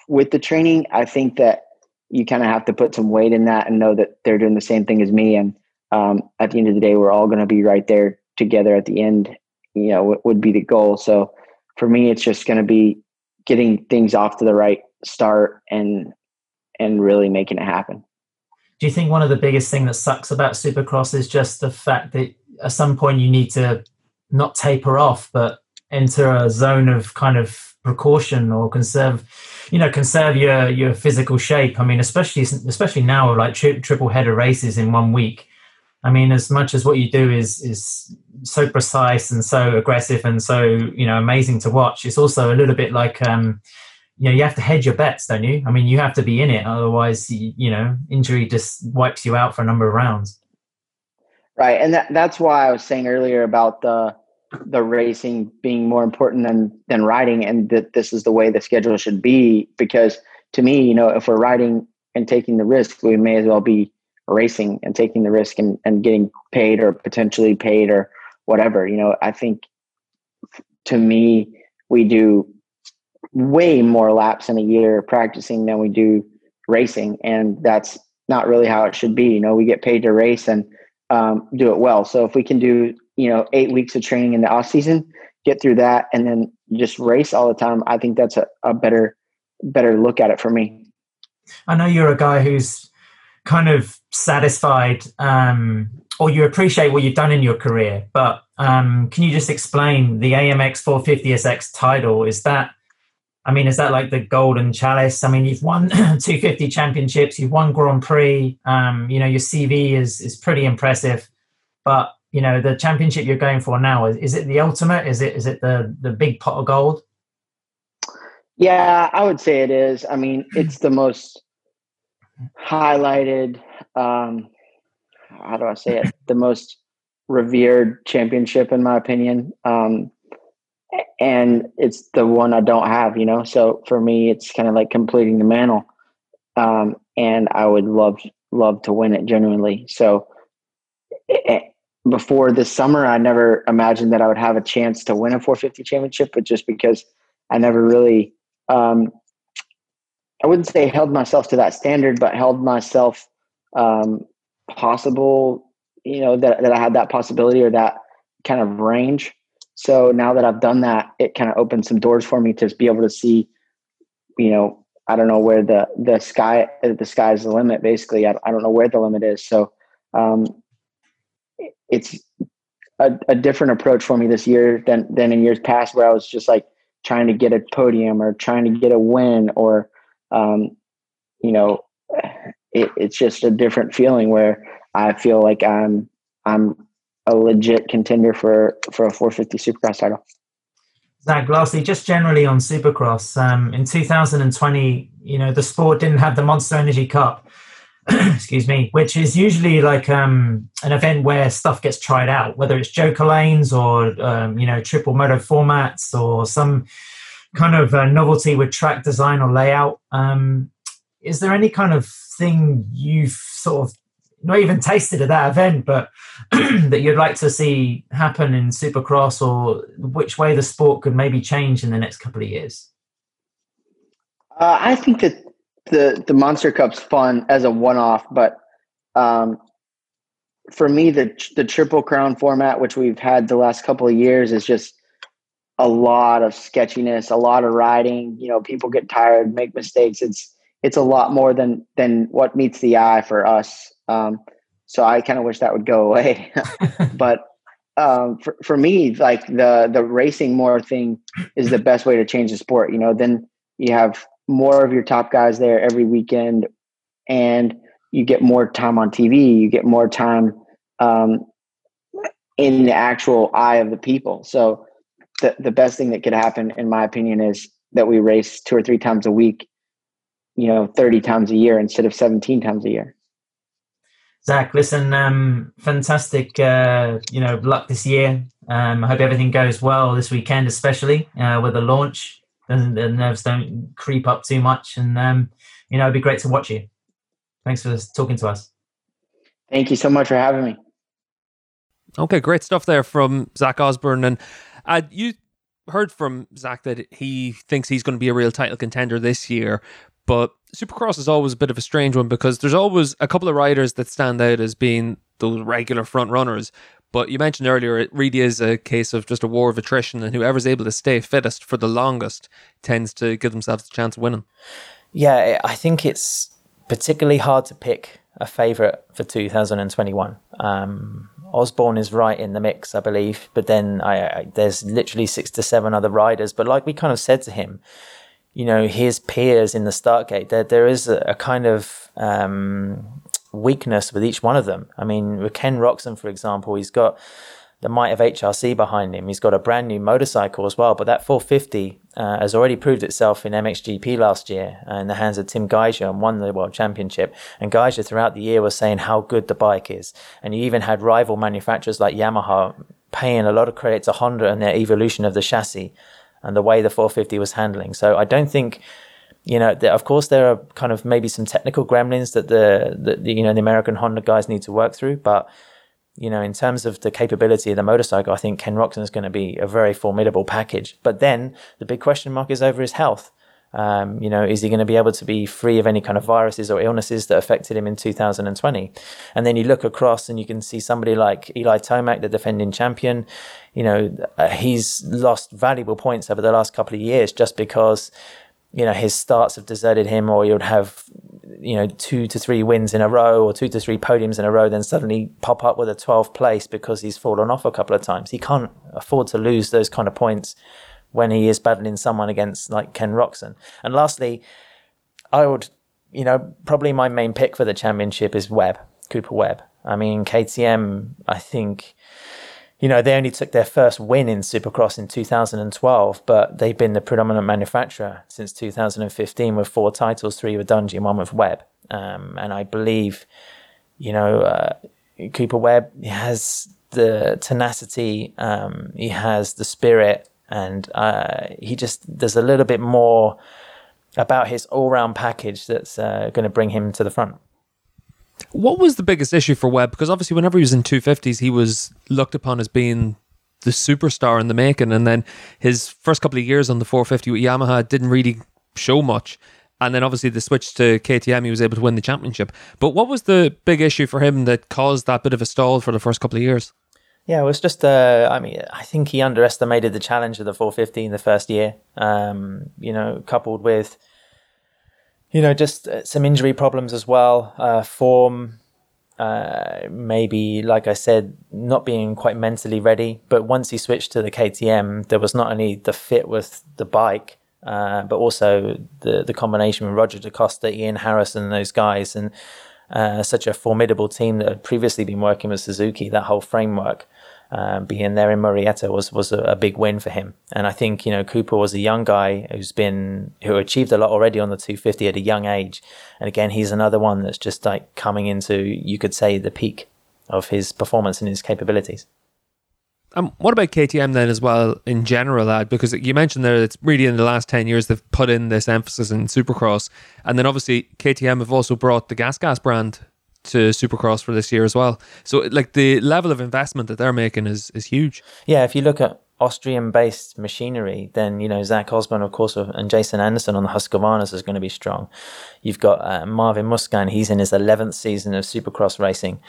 with the training. I think that you kind of have to put some weight in that and know that they're doing the same thing as me. And um, at the end of the day, we're all going to be right there together at the end, you know, w- would be the goal. So for me, it's just going to be getting things off to the right start and, and really making it happen. Do you think one of the biggest thing that sucks about Supercross is just the fact that at some point you need to not taper off, but enter a zone of kind of precaution or conserve, you know, conserve your, your physical shape? I mean, especially, especially now, like tri- triple header races in one week. I mean, as much as what you do is, is so precise and so aggressive and so, you know, amazing to watch, it's also a little bit like, um, you know, you have to hedge your bets, don't you? I mean, you have to be in it. Otherwise, you, you know, injury just wipes you out for a number of rounds. Right. And that, that's why I was saying earlier about the, the racing being more important than, than riding, and that this is the way the schedule should be, because to me, you know, if we're riding and taking the risk, we may as well be racing and taking the risk and, and getting paid or potentially paid or whatever. You know, I think to me, we do way more laps in a year practicing than we do racing. And that's not really how it should be. You know, we get paid to race and um, do it well. So if we can do, you know, eight weeks of training in the off season, get through that and then just race all the time, I think that's a, a better, better look at it for me. I know you're a guy who's kind of satisfied, um, or you appreciate what you've done in your career, but um, can you just explain the A M X four fifty S X title? Is that, I mean, is that like the golden chalice? I mean, you've won two fifty championships, you've won Grand Prix, um, you know, your C V is, is pretty impressive, but you know, the championship you're going for now, is, is it the ultimate? Is it, is it the, the big pot of gold? Yeah, I would say it is. I mean, it's the most highlighted, um how do I say it the most revered championship in my opinion, um and it's the one I don't have, you know, so for me it's kind of like completing the mantle, um and I would love love to win it genuinely. So it, before this summer I never imagined that I would have a chance to win a four fifty championship, but just because I never really um I wouldn't say held myself to that standard, but held myself um, possible, you know, that, that I had that possibility or that kind of range. So now that I've done that, it kind of opened some doors for me to be able to see, you know, I don't know where the, the sky, the sky's the limit, basically. I, I don't know where the limit is. So um, it's a, a different approach for me this year than, than in years past, where I was just like trying to get a podium or trying to get a win or, Um, you know, it, it's just a different feeling where I feel like I'm I'm a legit contender for, for a four fifty Supercross title. Zach, lastly, just generally on Supercross, um, in two thousand twenty, you know, the sport didn't have the Monster Energy Cup, excuse me, which is usually like um, an event where stuff gets tried out, whether it's joker lanes or um, you know, triple moto formats or some kind of uh, novelty with track design or layout. Um, is there any kind of thing you've sort of not even tasted at that event, but that you'd like to see happen in Supercross, or which way the sport could maybe change in the next couple of years? Uh, I think that the, the Monster Cup's fun as a one-off, but um, for me, the, the Triple Crown format, which we've had the last couple of years, is just a lot of sketchiness, a lot of riding, you know, people get tired, make mistakes. It's, it's a lot more than, than what meets the eye for us. Um, so I kind of wish that would go away, but um, for, for me, like the, the racing more thing is the best way to change the sport. You know, then you have more of your top guys there every weekend and you get more time on T V, you get more time um, in the actual eye of the people. So, The, the best thing that could happen, in my opinion, is that we race two or three times a week, you know, thirty times a year instead of seventeen times a year. Zach, listen, um, fantastic, uh, you know, luck this year. Um, I hope everything goes well this weekend, especially uh, with the launch. And the nerves don't creep up too much. And, um, you know, it'd be great to watch you. Thanks for talking to us. Thank you so much for having me. Okay, great stuff there from Zach Osborne. And uh, you heard from Zach that he thinks he's going to be a real title contender this year. But Supercross is always a bit of a strange one because there's always a couple of riders that stand out as being those regular front runners. But you mentioned earlier, it really is a case of just a war of attrition, and whoever's able to stay fittest for the longest tends to give themselves a chance of winning. Yeah, I think it's particularly hard to pick a favourite for two thousand twenty-one. Um, Osborne is right in the mix, I believe, but then I, I, there's literally six to seven other riders. But like we kind of said to him, you know, his peers in the start gate, there, there is a, a kind of um, weakness with each one of them. I mean, with Ken Roczen, for example, he's got the might of H R C behind him. He's got a brand new motorcycle as well, but that four fifty uh, has already proved itself in M X G P last year uh, in the hands of Tim Geiger and won the World Championship. And Geiger throughout the year was saying how good the bike is. And you even had rival manufacturers like Yamaha paying a lot of credit to Honda and their evolution of the chassis and the way the four fifty was handling. So I don't think, you know, the, of course there are kind of maybe some technical gremlins that the, the, the, you know, the American Honda guys need to work through. But, you know, in terms of the capability of the motorcycle, I think Ken Roczen is going to be a very formidable package. But then the big question mark is over his health. Um, you know, is he going to be able to be free of any kind of viruses or illnesses that affected him in two thousand twenty? And then you look across and you can see somebody like Eli Tomac, the defending champion. You know, uh, he's lost valuable points over the last couple of years just because, you know, his starts have deserted him, or you'd have, you know, two to three wins in a row or two to three podiums in a row, then suddenly pop up with a twelfth place because he's fallen off a couple of times. He can't afford to lose those kind of points when he is battling someone against like Ken Roczen. And lastly, I would, you know, probably my main pick for the championship is Webb, Cooper Webb. I mean, K T M, I think, you know, they only took their first win in Supercross in two thousand twelve, but they've been the predominant manufacturer since two thousand fifteen with four titles, three with Dungey and one with Webb. Um, and I believe, you know, uh, Cooper Webb has the tenacity, um, he has the spirit, and uh, he just, there's a little bit more about his all-round package that's uh, going to bring him to the front. What was the biggest issue for Webb? Because obviously whenever he was in two fifties, he was looked upon as being the superstar in the making. And then his first couple of years on the four fifty with Yamaha didn't really show much. And then obviously the switch to K T M, he was able to win the championship. But what was the big issue for him that caused that bit of a stall for the first couple of years? Yeah, it was just, uh, I mean, I think he underestimated the challenge of the four fifty in the first year, um, you know, coupled with, you know, just some injury problems as well, uh, form, uh, maybe, like I said, not being quite mentally ready. But once he switched to the K T M, there was not only the fit with the bike, uh, but also the, the combination with Roger DaCosta, Ian Harrison, and those guys, and uh, such a formidable team that had previously been working with Suzuki, that whole framework. Uh, being there in Marietta was was a, a big win for him. And I think, you know, Cooper was a young guy who's been who achieved a lot already on the two fifty at a young age. And again, he's another one that's just like coming into, you could say, the peak of his performance and his capabilities. Um, what about K T M then as well in general, lad? Because you mentioned there it's really in the last ten years they've put in this emphasis in Supercross. And then obviously K T M have also brought the GasGas brand to Supercross for this year as well. So like the level of investment that they're making is is huge. Yeah, if you look at Austrian-based machinery, then, you know, Zach Osborne, of course, and Jason Anderson on the Husqvarnas is going to be strong. You've got uh, Marvin Musquin. He's in his eleventh season of Supercross racing.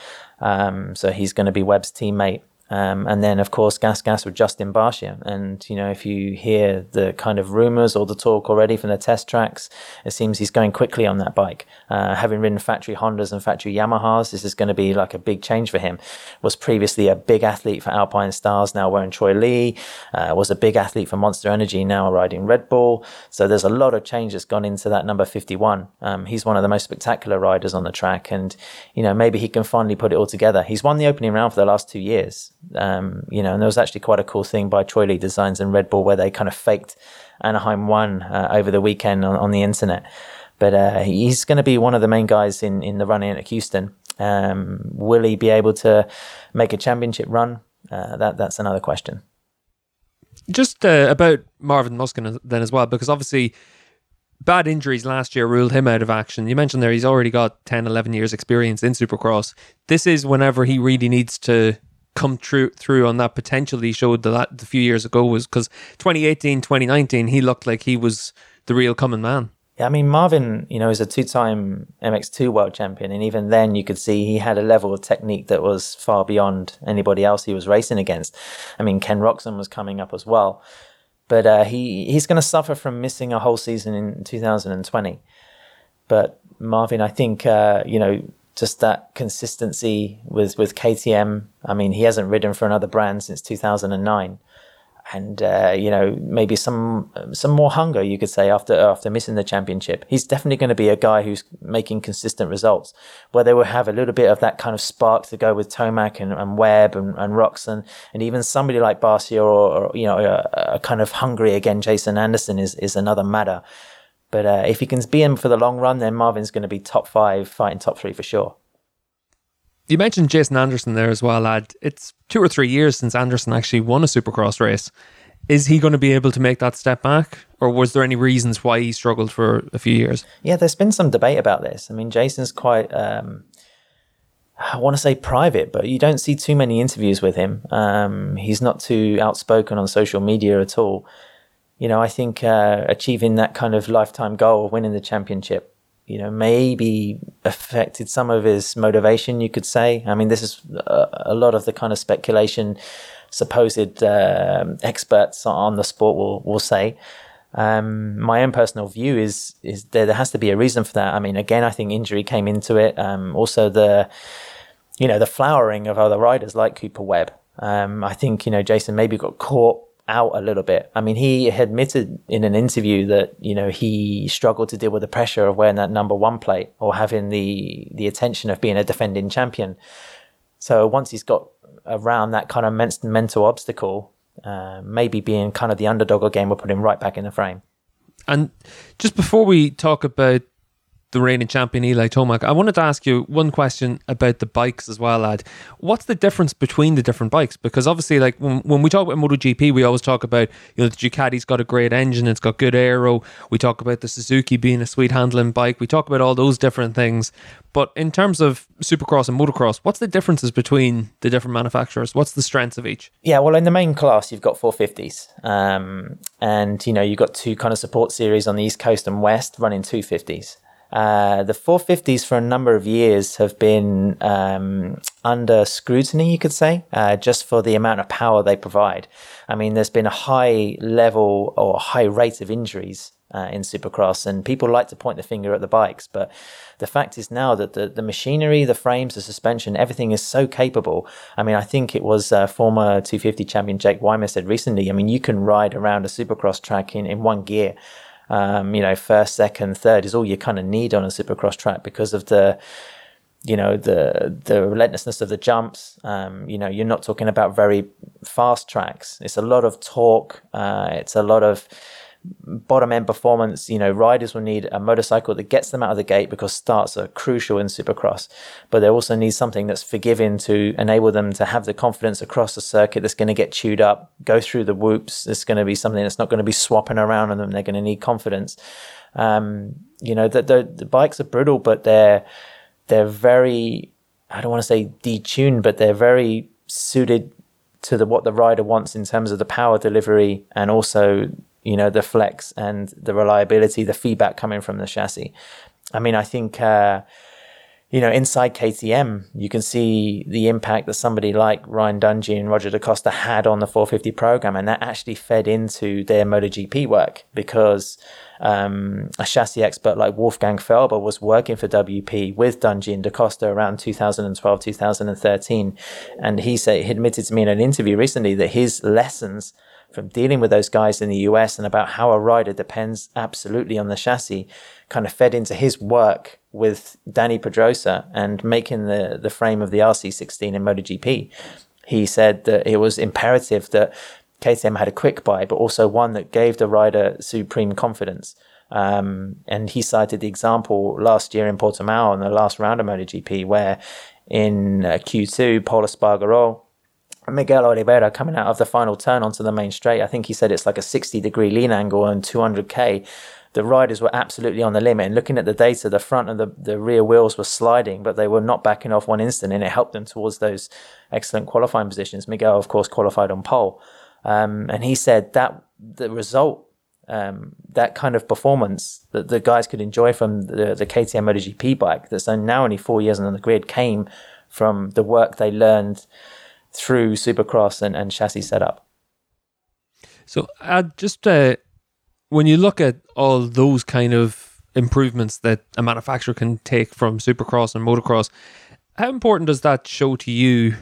Um, so he's going to be Webb's teammate. Um, and then, of course, GasGas with Justin Barcia. And, you know, if you hear the kind of rumours or the talk already from the test tracks, it seems he's going quickly on that bike. Uh, having ridden factory Hondas and factory Yamahas, this is going to be like a big change for him. Was previously a big athlete for Alpine Stars, now wearing Troy Lee. Uh, was a big athlete for Monster Energy, now riding Red Bull. So there's a lot of change that's gone into that number fifty-one. Um, he's one of the most spectacular riders on the track. And, you know, maybe he can finally put it all together. He's won the opening round for the last two years. Um, you know, and there was actually quite a cool thing by Troy Lee Designs and Red Bull where they kind of faked Anaheim one uh, over the weekend on, on the internet. But uh, he's going to be one of the main guys in, in the run-in at Houston. Um, will he be able to make a championship run? Uh, that that's another question. Just uh, about Marvin Musquin then as well, because obviously bad injuries last year ruled him out of action. You mentioned there he's already got ten, eleven years experience in Supercross. This is whenever he really needs to come through, through on that potential he showed the, that a few years ago, was because twenty eighteen, twenty nineteen, he looked like he was the real common man. Yeah, I mean, Marvin, you know, is a two-time M X two world champion. And even then you could see he had a level of technique that was far beyond anybody else he was racing against. I mean, Ken Roczen was coming up as well. But uh, he, he's going to suffer from missing a whole season in two thousand twenty. But Marvin, I think, uh, you know, just that consistency with, with K T M. I mean, he hasn't ridden for another brand since two thousand nine. And, uh, you know, maybe some some more hunger, you could say, after after missing the championship. He's definitely going to be a guy who's making consistent results, where they will have a little bit of that kind of spark to go with Tomac and, and Webb and, and Roczen, and even somebody like Barcia or, or you know, a, a kind of hungry, again, Jason Anderson is, is another matter. But uh, if he can be in for the long run, then Marvin's going to be top five, fighting top three for sure. You mentioned Jason Anderson there as well, lad. It's two or three years since Anderson actually won a Supercross race. Is he going to be able to make that step back? Or was there any reasons why he struggled for a few years? Yeah, there's been some debate about this. I mean, Jason's quite, um, I want to say private, but you don't see too many interviews with him. Um, he's not too outspoken on social media at all. You know, I think uh, achieving that kind of lifetime goal of winning the championship, you know, maybe affected some of his motivation, you could say. I mean, this is a, a lot of the kind of speculation supposed uh, experts on the sport will, will say. Um, my own personal view is is there, there has to be a reason for that. I mean, again, I think injury came into it. Um, also, the, you know, the flowering of other riders like Cooper Webb. Um, I think, you know, Jason maybe got caught out a little bit. I mean, he admitted in an interview that, you know, he struggled to deal with the pressure of wearing that number one plate or having the the attention of being a defending champion. So once he's got around that kind of men- mental obstacle, uh, maybe being kind of the underdog again will put him right back in the frame. And just before we talk about the reigning champion Eli Tomac, I wanted to ask you one question about the bikes as well, lad. What's the difference between the different bikes? Because obviously, like when, when we talk about MotoGP, we always talk about, you know, the Ducati's got a great engine, it's got good aero. We talk about the Suzuki being a sweet handling bike. We talk about all those different things. But in terms of Supercross and Motocross, what's the differences between the different manufacturers? What's the strengths of each? Yeah, well, in the main class, you've got four fifties. Um, and, you know, you've got two kind of support series on the East Coast and West running two fifties. Uh, the four fifties for a number of years have been um, under scrutiny, you could say, uh, just for the amount of power they provide. I mean, there's been a high level or high rate of injuries uh, in Supercross, and people like to point the finger at the bikes. But the fact is now that the, the machinery, the frames, the suspension, everything is so capable. I mean, I think it was uh, former two fifty champion Jake Weimer said recently, I mean, you can ride around a Supercross track in, in one gear. Um, you know, first, second, third is all you kind of need on a Supercross track because of the, you know, the the relentlessness of the jumps. Um, you know, you're not talking about very fast tracks. It's a lot of torque. Uh, it's a lot of bottom end performance. You know, riders will need a motorcycle that gets them out of the gate because starts are crucial in Supercross. But they also need something that's forgiving to enable them to have the confidence across the circuit that's going to get chewed up, go through the whoops. It's going to be something that's not going to be swapping around on them. They're going to need confidence. Um, you know, the, the, the bikes are brutal, but they're they're very, I don't want to say detuned, but they're very suited to the what the rider wants in terms of the power delivery and also, you know, the flex and the reliability, the feedback coming from the chassis. I mean, I think, uh, you know, inside K T M, you can see the impact that somebody like Ryan Dungey and Roger DaCosta had on the four fifty program. And that actually fed into their MotoGP work because um, a chassis expert like Wolfgang Felber was working for W P with Dungey and DaCosta around two thousand twelve, two thousand thirteen. And he, said, he admitted to me in an interview recently that his lessons from dealing with those guys in the U S and about how a rider depends absolutely on the chassis kind of fed into his work with Danny Pedrosa and making the, the frame of the R C sixteen in MotoGP. he said that it was imperative that K T M had a quick buy, but also one that gave the rider supreme confidence. Um, and he cited the example last year in Portimao on the last round of MotoGP, where in uh, Q two, Pol Espargaró, Miguel Oliveira coming out of the final turn onto the main straight, I think he said it's like a sixty degree lean angle and two hundred K. The riders were absolutely on the limit, and looking at the data, the front and the, the rear wheels were sliding, but they were not backing off one instant, and it helped them towards those excellent qualifying positions. Miguel, of course, qualified on pole. Um, and he said that the result, um, that kind of performance that the guys could enjoy from the, the K T M MotoGP bike that's now only four years on the grid came from the work they learned through Supercross and, and chassis setup. So uh, just uh, when you look at all those kind of improvements that a manufacturer can take from Supercross and motocross, how important does that show to you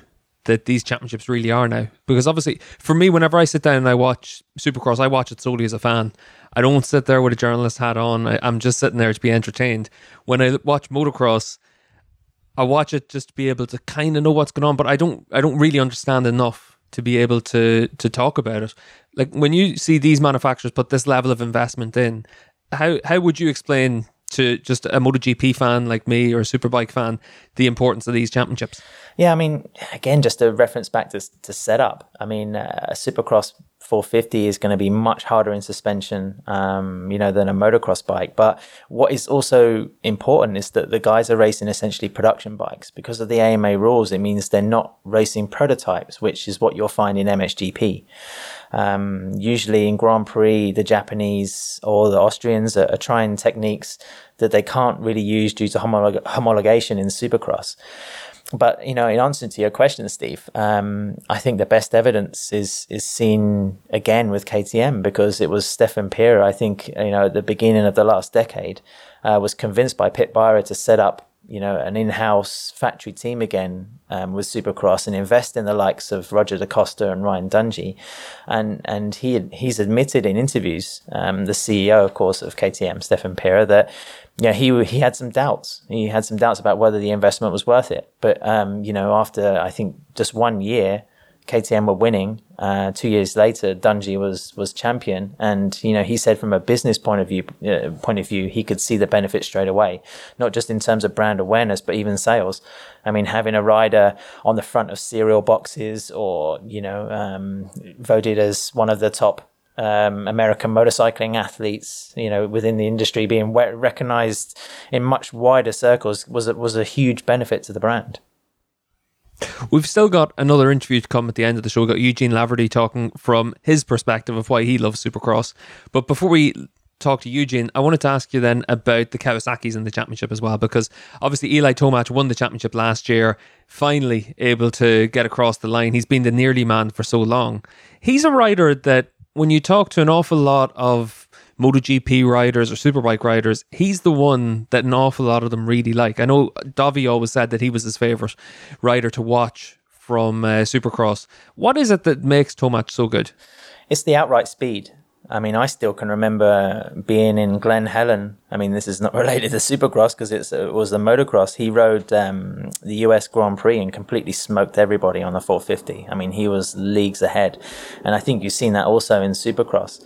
that these championships really are now? Because obviously, for me, whenever I sit down and I watch Supercross, I watch it solely as a fan. I don't sit there with a journalist hat on. I, I'm just sitting there to be entertained. When I watch motocross, I watch it just to be able to kind of know what's going on, but I don't I don't really understand enough to be able to to talk about it. Like, when you see these manufacturers put this level of investment in, how how would you explain to just a MotoGP fan like me or a Superbike fan the importance of these championships? Yeah, I mean, again, just a reference back to, to setup. I mean, uh, a Supercross four fifty is going to be much harder in suspension, um, you know, than a motocross bike. But what is also important is that the guys are racing essentially production bikes. Because of the A M A rules, it means they're not racing prototypes, which is what you'll find in M X G P. Um, usually in Grand Prix, the Japanese or the Austrians are, are trying techniques that they can't really use due to homolog- homologation in Supercross. But, you know, in answer to your question, Steve, um, I think the best evidence is is seen again with K T M, because it was Stefan Piera, I think, you know, at the beginning of the last decade, uh, was convinced by Pit Byra to set up, you know, an in-house factory team again um, with Supercross and invest in the likes of Roger DaCosta and Ryan Dungey. And and he he's admitted in interviews, um, the C E O, of course, of K T M, Stefan Piera, that, yeah, he he had some doubts. He had some doubts about whether the investment was worth it. But, um, you know, after, I think, just one year, K T M were winning. Uh, two years later, Dungey was was champion. And, you know, he said from a business point of view, uh, point of view, he could see the benefit straight away, not just in terms of brand awareness, but even sales. I mean, having a rider on the front of cereal boxes or, you know, um, voted as one of the top Um, American motorcycling athletes, you know, within the industry, being we- recognized in much wider circles was was a huge benefit to the brand. We've still got another interview to come at the end of the show. We've got Eugene Laverty talking from his perspective of why he loves Supercross. But before we talk to Eugene, I wanted to ask you then about the Kawasaki's in the championship as well, because obviously Eli Tomac won the championship last year, finally able to get across the line. He's been the nearly man for so long. He's a rider that, when you talk to an awful lot of MotoGP riders or Superbike riders, he's the one that an awful lot of them really like. I know Davi always said that he was his favourite rider to watch from uh, Supercross. What is it that makes Tomac so good? It's the outright speed. I mean, I still can remember being in Glen Helen. I mean, this is not related to Supercross because it was the motocross. He rode um, the U S Grand Prix and completely smoked everybody on the four fifty. I mean, he was leagues ahead. And I think you've seen that also in Supercross.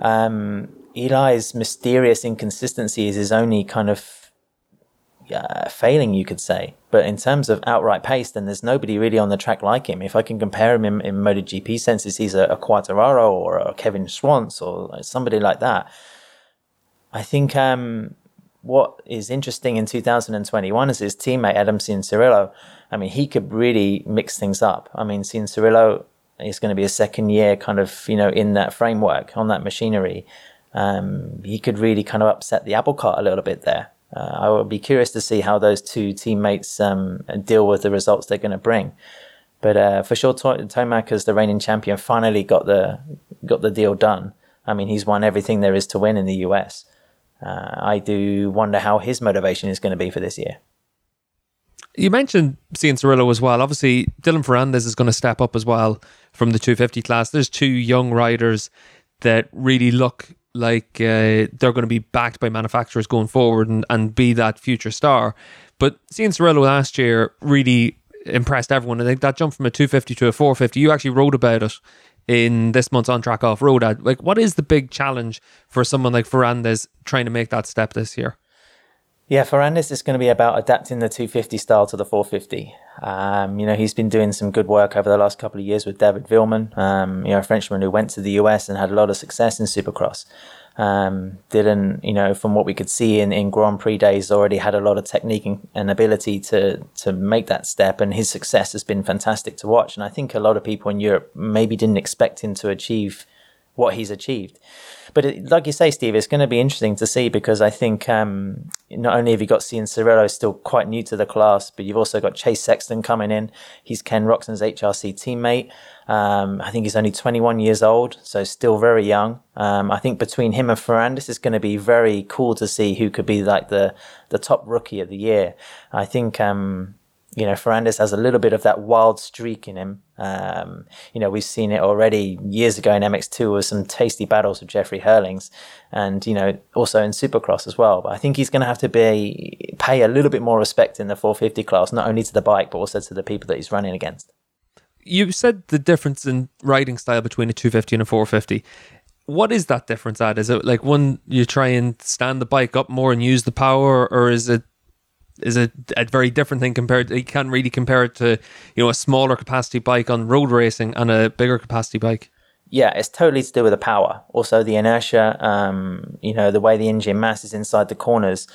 Um, Eli's mysterious inconsistency is his only kind of uh, failing, you could say. But in terms of outright pace, then there's nobody really on the track like him. If I can compare him in, in MotoGP senses, he's a, a Quartararo or a Kevin Schwantz or somebody like that. I think um, what is interesting in two thousand twenty-one is his teammate, Adam Cianciarulo. I mean, he could really mix things up. I mean, Cianciarulo is going to be a second year kind of, you know, in that framework, on that machinery. Um, he could really kind of upset the apple cart a little bit there. Uh, I would be curious to see how those two teammates um, deal with the results they're going to bring. But uh, for sure, Tomac, as the reigning champion, finally got the got the deal done. I mean, he's won everything there is to win in the U S. Uh, I do wonder how his motivation is going to be for this year. You mentioned Cianciarulo as well. Obviously, Dylan Ferrandis is going to step up as well from the two fifty class. There's two young riders that really look like uh, they're going to be backed by manufacturers going forward and, and be that future star. But Cianciarulo last year really impressed everyone. I think that jump from a two fifty to a four fifty, you actually wrote about it in this month's On Track Off Road ad. Like, what is the big challenge for someone like Ferrandis trying to make that step this year? Yeah, Ferrandis is going to be about adapting the two fifty style to the four fifty. Um, you know, he's been doing some good work over the last couple of years with David Villeman, um, you know, a Frenchman who went to the U S and had a lot of success in Supercross. Um, Dylan, you know, from what we could see in, in Grand Prix days, already had a lot of technique and, and ability to, to make that step. And his success has been fantastic to watch. And I think a lot of people in Europe maybe didn't expect him to achieve what he's achieved. But it, like you say, Steve, it's going to be interesting to see, because I think um, not only have you got Cianciarulo still quite new to the class, but you've also got Chase Sexton coming in. He's Ken Roczen's H R C teammate. Um, I think he's only twenty-one years old, so still very young. Um, I think between him and Ferrandis, it's going to be very cool to see who could be like the, the top rookie of the year. I think... Um, You know, Ferrandis has a little bit of that wild streak in him. Um, you know, we've seen it already years ago in M X two with some tasty battles with Jeffrey Hurlings, and, you know, also in Supercross as well. But I think he's going to have to be pay a little bit more respect in the four fifty class, not only to the bike, but also to the people that he's running against. You said the difference in riding style between a two fifty and a four fifty. What is that difference at? Is it like one, you try and stand the bike up more and use the power, or is it is a, a very different thing compared to, you can't really compare it to, you know, a smaller capacity bike on road racing and a bigger capacity bike? Yeah, it's totally to do with the power. Also the inertia, um, you know, the way the engine mass is inside the corners.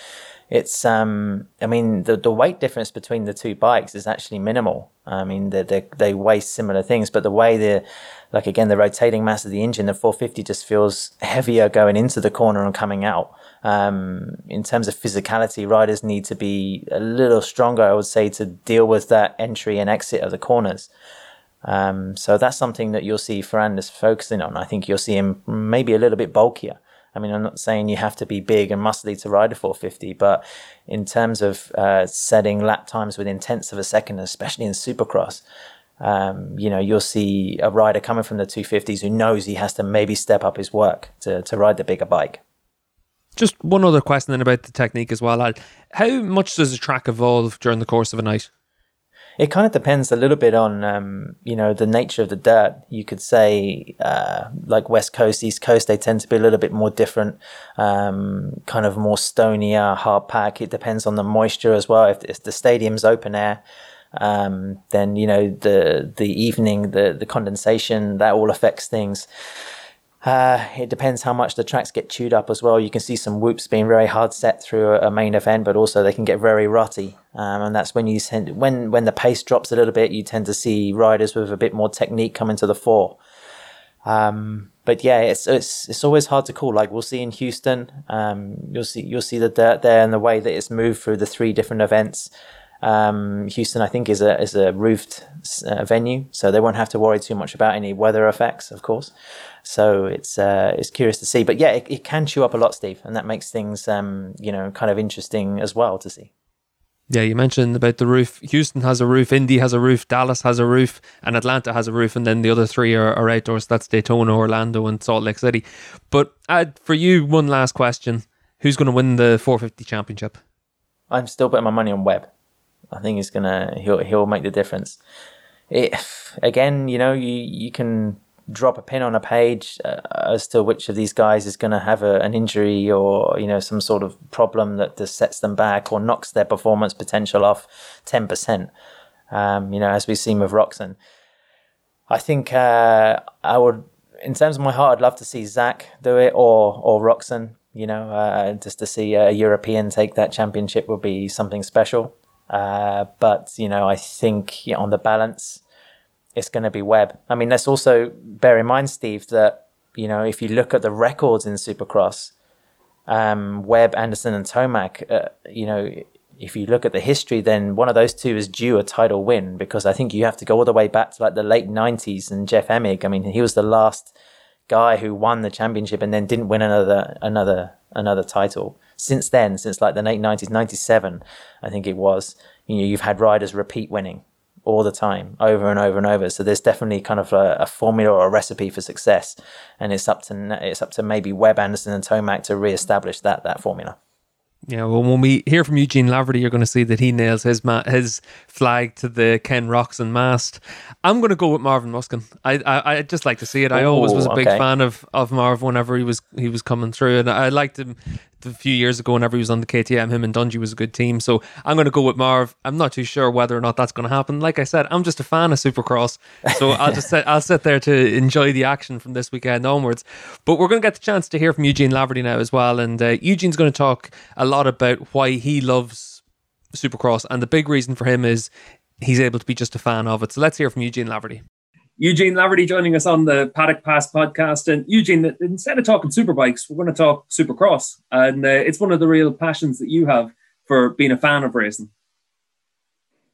It's, um, I mean, the, the weight difference between the two bikes is actually minimal. I mean, they, they, they weigh similar things, but the way the, like again, the rotating mass of the engine, the four fifty just feels heavier going into the corner and coming out. Um, in terms of physicality, riders need to be a little stronger, I would say, to deal with that entry and exit of the corners. Um, so that's something that you'll see Ferrandis focusing on. I think you'll see him maybe a little bit bulkier. I mean, I'm not saying you have to be big and muscly to ride a four fifty, but in terms of uh, setting lap times within tenths of a second, especially in Supercross, um, you know, you'll see a rider coming from the two fifties who knows he has to maybe step up his work to, to ride the bigger bike. Just one other question then about the technique as well, Al. How much does a track evolve during the course of a night? It kind of depends a little bit on, um, you know, the nature of the dirt. You could say, uh, like West Coast, East Coast, they tend to be a little bit more different, um, kind of more stonier, hard pack. It depends on the moisture as well. If, if the stadium's open air, um, then, you know, the the evening, the the condensation, that all affects things. Uh, it depends how much the tracks get chewed up as well. You can see some whoops being very hard set through a, a main event, but also they can get very rutty. Um, and that's when you tend, when, when the pace drops a little bit, you tend to see riders with a bit more technique come into the fore. Um, but yeah, it's, it's, it's always hard to call. Like we'll see in Houston, um, you'll see, you'll see the dirt there and the way that it's moved through the three different events. Um, Houston, I think, is a, is a roofed uh, venue, so they won't have to worry too much about any weather effects, of course. So it's, uh, it's curious to see, but yeah, it, it can chew up a lot, Steve, and that makes things, um, you know, kind of interesting as well to see. Yeah, you mentioned about the roof. Houston has a roof, Indy has a roof, Dallas has a roof, and Atlanta has a roof, and then the other three are, are outdoors. That's Daytona, Orlando, and Salt Lake City. But Ad, for you, one last question: who's going to win the four fifty championship? I'm still putting my money on Webb. I think he's gonna he'll he'll make the difference. If again, you know, you you can drop a pin on a page uh, as to which of these guys is gonna have a, an injury or, you know, some sort of problem that just sets them back or knocks their performance potential off ten percent. Um, you know, as we've seen with Roczen. I think uh, I would, in terms of my heart, I'd love to see Zach do it or or Roczen. You know, uh, just to see a European take that championship would be something special. Uh, but, you know, I think, you know, on the balance, it's going to be Webb. I mean, let's also bear in mind, Steve, that, you know, if you look at the records in Supercross, um, Webb, Anderson and Tomac, uh, you know, if you look at the history, then one of those two is due a title win, because I think you have to go all the way back to like the late nineties and Jeff Emig. I mean, he was the last guy who won the championship and then didn't win another another another title. Since then, since like the late nineties, ninety-seven, I think it was, you know, you've had riders repeat winning all the time, over and over and over. So there's definitely kind of a, a formula or a recipe for success, and it's up to it's up to maybe Webb, Anderson, and Tomac to reestablish that that formula. Yeah, well, when we hear from Eugene Laverty, you're going to see that he nails his ma- his flag to the Ken Roczen mast. I'm going to go with Marvin Musquin. I I, I just like to see it. I Ooh, always was a big okay. fan of, of Marv whenever he was he was coming through, and I liked him a few years ago whenever he was on the K T M. Him and Dungey was a good team, so I'm going to go with Marv. I'm not too sure whether or not that's going to happen. Like I said, I'm just a fan of Supercross, so I'll just sit, I'll sit there to enjoy the action from this weekend onwards. But we're going to get the chance to hear from Eugene Laverty now as well, and uh, Eugene's going to talk a lot about why he loves Supercross, and the big reason for him is he's able to be just a fan of it. So let's hear from Eugene Laverty. Eugene Laverty joining us on the Paddock Pass podcast. And Eugene, instead of talking superbikes, we're going to talk Supercross, and uh, it's one of the real passions that you have for being a fan of racing.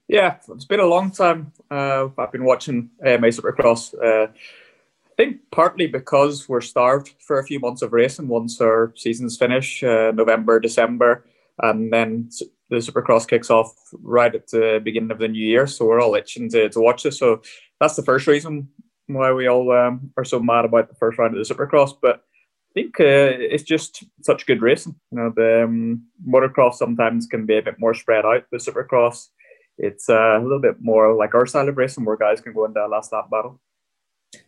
Yeah, it's been a long time. Uh, I've been watching A M A Supercross. Uh, I think partly because we're starved for a few months of racing once our seasons finish, uh, November, December, and then the Supercross kicks off right at the beginning of the new year. So we're all itching to, to watch this. So that's the first reason why we all um, are so mad about the first round of the Supercross. But I think uh, it's just such good racing. You know, the um, motocross sometimes can be a bit more spread out. The Supercross, it's uh, a little bit more like our style of racing where guys can go into a last lap battle.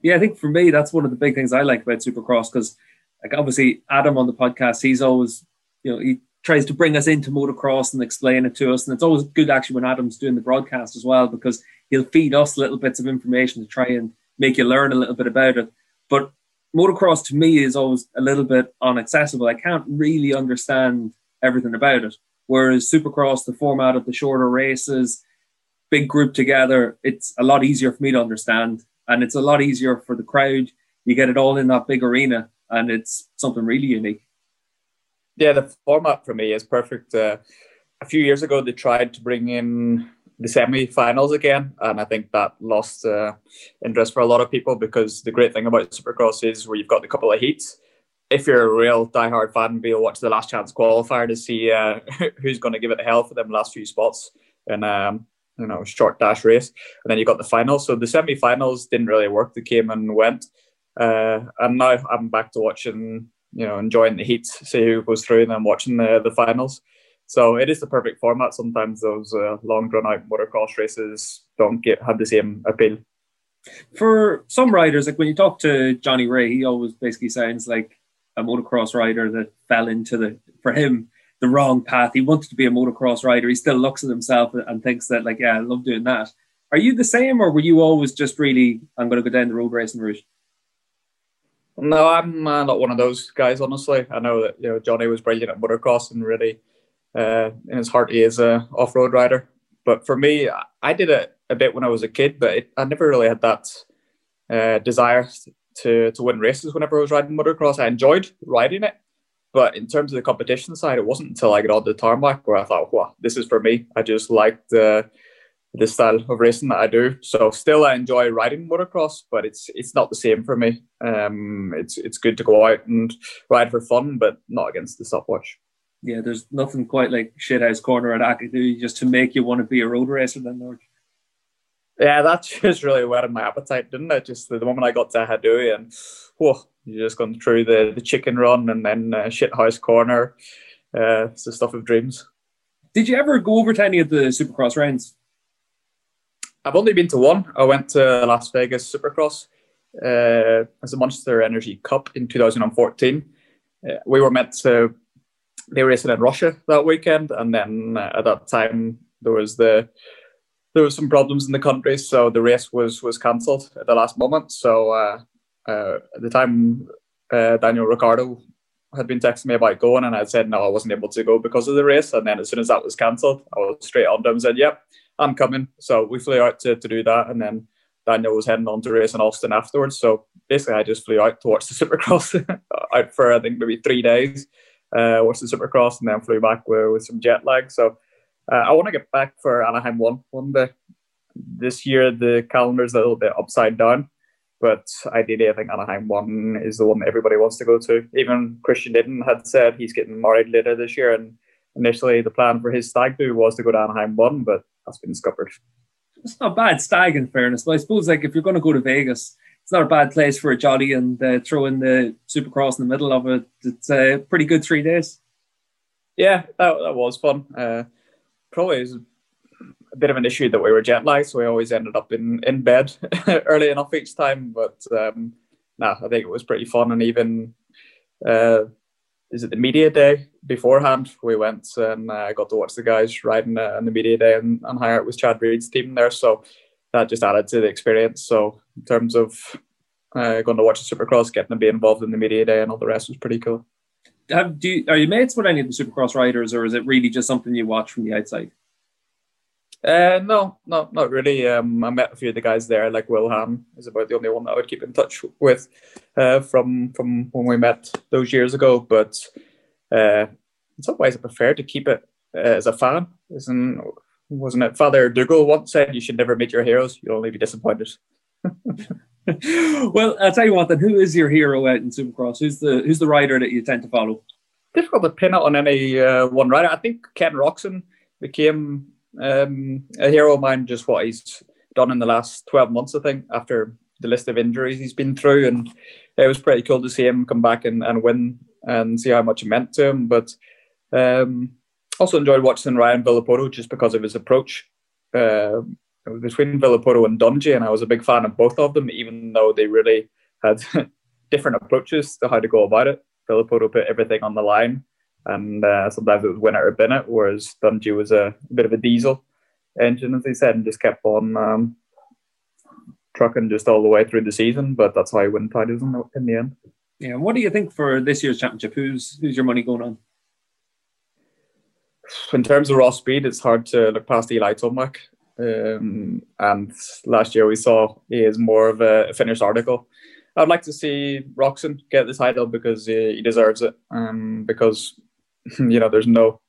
Yeah, I think for me, that's one of the big things I like about Supercross, because like obviously Adam on the podcast, he's always, you know, he tries to bring us into motocross and explain it to us. And it's always good actually when Adam's doing the broadcast as well, because he'll feed us little bits of information to try and make you learn a little bit about it. But motocross to me is always a little bit inaccessible. I can't really understand everything about it. Whereas Supercross, the format of the shorter races, big group together, it's a lot easier for me to understand. And it's a lot easier for the crowd. You get it all in that big arena, and it's something really unique. Yeah, the format for me is perfect. Uh, a few years ago, they tried to bring in the semi-finals again, and I think that lost uh, interest for a lot of people, because the great thing about Supercross is where you've got a couple of heats. If you're a real diehard fan, be able to watch the last chance qualifier to see uh, who's going to give it hell for them last few spots. And um you know, short dash race, and then you got the finals. So the semi-finals didn't really work. They came and went, uh, and now I'm back to watching, you know, enjoying the heats, see who goes through, and then watching the, the finals. So it is the perfect format. Sometimes those uh, long drawn-out motocross races don't get have the same appeal. For some riders, like when you talk to Johnny Ray, he always basically sounds like a motocross rider that fell into the, for him, the wrong path. He wanted to be a motocross rider. He still looks at himself and thinks that, like, yeah, I love doing that. Are you the same, or were you always just really, I'm going to go down the road racing route? No, I'm uh, not one of those guys, honestly. I know that, you know, Johnny was brilliant at motocross, and really, uh, in his heart, he is an off-road rider. But for me, I did it a bit when I was a kid, but it, I never really had that uh, desire to, to win races whenever I was riding motocross. I enjoyed riding it. But in terms of the competition side, it wasn't until I got on the tarmac where I thought, wow, this is for me. I just liked uh, the style of racing that I do. So still I enjoy riding motocross, but it's it's not the same for me. Um, it's it's good to go out and ride for fun, but not against the stopwatch. Yeah, there's nothing quite like Shithouse Corner at Akidu just to make you want to be a road racer then, George. Yeah, that just really whetted my appetite, didn't it? Just the moment I got to Hadouy and, whoa, you're just going through the, the chicken run and then uh, Shithouse Corner. Uh, it's the stuff of dreams. Did you ever go over to any of the Supercross rounds? I've only been to one. I went to Las Vegas Supercross uh, as a Monster Energy Cup in two thousand fourteen. Uh, we were meant to be racing in Russia that weekend. And then uh, at that time, there was the... There were some problems in the country, so the race was was cancelled at the last moment. So uh, uh, at the time, uh, Daniel Ricciardo had been texting me about going, and I said, no, I wasn't able to go because of the race. And then as soon as that was cancelled, I was straight on to him and said, yep, I'm coming. So we flew out to, to do that, and then Daniel was heading on to race in Austin afterwards. So basically, I just flew out to watch the Supercross out for, I think, maybe three days, uh, watched the Supercross, and then flew back with, with some jet lag. So... Uh, I want to get back for Anaheim one one day. This year, the calendar's a little bit upside down, but ideally, I think Anaheim one is the one that everybody wants to go to. Even Christian Didden had said he's getting married later this year, and initially, the plan for his stag do was to go to Anaheim one, but that's been scuppered. It's not a bad stag, in fairness, but I suppose like if you're going to go to Vegas, it's not a bad place for a jolly, and uh, throw in the Supercross in the middle of it. It's a pretty good three days. yeah, that, that was fun. Uh, probably is a bit of an issue that we were jet lagged, so we always ended up in, in bed early enough each time. But um, no, I think it was pretty fun. And even, uh, is it the media day beforehand? We went and uh, got to watch the guys riding uh, on the media day and, and hang out with Chad Reed's team there. So that just added to the experience. So in terms of uh, going to watch the Supercross, getting to be involved in the media day and all the rest was pretty cool. Have, do you, are you mates with any of the Supercross riders, or is it really just something you watch from the outside? Uh, no, no, not really. Um, I met a few of the guys there, like Will Ham is about the only one that I would keep in touch with uh, from from when we met those years ago. But uh, in some ways, I prefer to keep it uh, as a fan. Isn't, wasn't it Father Dougal once said, you should never meet your heroes, you'll only be disappointed. Well, I'll tell you what then, who is your hero out in Supercross? Who's the who's the rider that you tend to follow? Difficult to pin it on any uh, one rider. I think Ken Roczen became um, a hero of mine, just what he's done in the last twelve months, I think, after the list of injuries he's been through. And it was pretty cool to see him come back and, and win and see how much it meant to him. But um, also enjoyed watching Ryan Villopoto just because of his approach. Uh, It was between Villopoto and Dungey, and I was a big fan of both of them, even though they really had different approaches to how to go about it. Villopoto put everything on the line, and uh, sometimes it was win it or bin it, whereas Dungey was a, a bit of a diesel engine, as he said, and just kept on um, trucking just all the way through the season. But that's how he won titles in the, in the end. Yeah, and what do you think for this year's championship? Who's who's your money going on? In terms of raw speed, it's hard to look past Eli Tomac. Um, and last year we saw he is more of a, a finished article. I'd like to see Roczen get the title because he, he deserves it. Um, because, you know, there's no,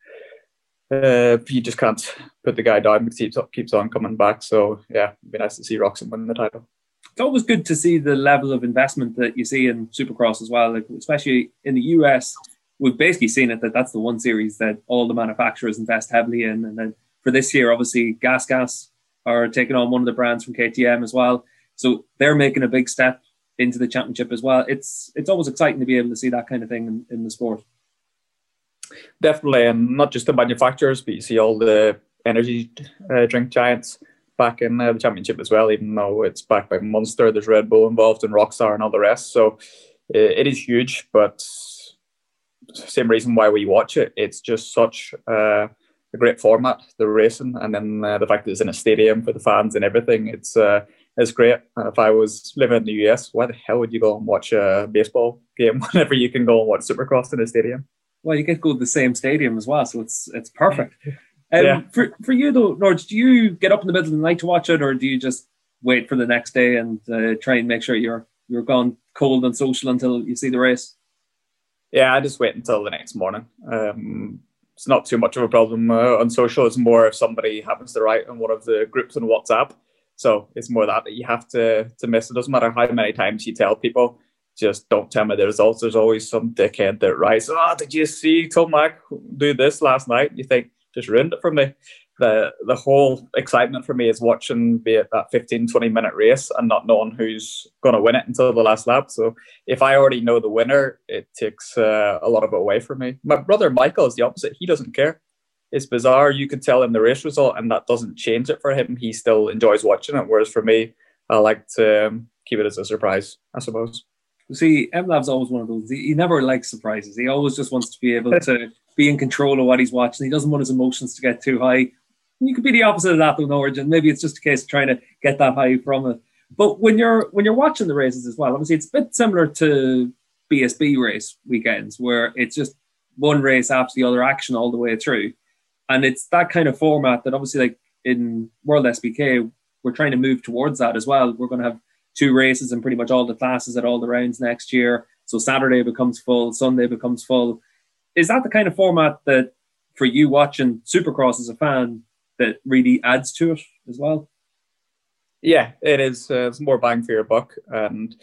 uh, you just can't put the guy down because he keeps, keeps on coming back. So, yeah, it'd be nice to see Roczen win the title. It's always good to see the level of investment that you see in Supercross as well, like, especially in the U S. We've basically seen it that that's the one series that all the manufacturers invest heavily in. And then for this year, obviously, GasGas are taking on one of the brands from K T M as well. So they're making a big step into the championship as well. It's it's always exciting to be able to see that kind of thing in, in the sport. Definitely, and not just the manufacturers, but you see all the energy uh, drink giants back in uh, the championship as well, even though it's backed by Monster. There's Red Bull involved and Rockstar and all the rest. So it, it is huge, but same reason why we watch it. It's just such... Uh, a great format, the racing, and then uh, the fact that it's in a stadium for the fans and everything. It's uh, it's great. And if I was living in the U S, why the hell would you go and watch a baseball game whenever you can go and watch Supercross in a stadium? Well, you get to go to the same stadium as well, so it's it's perfect. Um, yeah. For for you though, Norge, do you get up in the middle of the night to watch it, or do you just wait for the next day and uh, try and make sure you're you're gone cold and social until you see the race? Yeah, I just wait until the next morning. Um, It's not too much of a problem uh, on social. It's more if somebody happens to write on one of the groups on WhatsApp. So it's more that, that you have to, to miss. It doesn't matter how many times you tell people, just don't tell me the results. There's always some dickhead that writes, oh, did you see Tomac do this last night? You think, just ruined it for me. The the whole excitement for me is watching, be it that fifteen, twenty minute race and not knowing who's going to win it until the last lap. So if I already know the winner, it takes uh, a lot of it away from me. My brother Michael is the opposite. He doesn't care. It's bizarre. You could tell him the race result and that doesn't change it for him. He still enjoys watching it. Whereas for me, I like to um, keep it as a surprise, I suppose. See, MLab's always one of those. He never likes surprises. He always just wants to be able to be in control of what he's watching. He doesn't want his emotions to get too high. You could be the opposite of that, though, Norge, and maybe it's just a case of trying to get that high from it. But when you're when you're watching the races as well, obviously it's a bit similar to B S B race weekends, where it's just one race after the other, action all the way through, and it's that kind of format that obviously, like in World S B K, we're trying to move towards that as well. We're going to have two races in pretty much all the classes at all the rounds next year. So Saturday becomes full, Sunday becomes full. Is that the kind of format that, for you watching Supercross as a fan, that really adds to it as well? Yeah, it is. Uh, it's more bang for your buck. And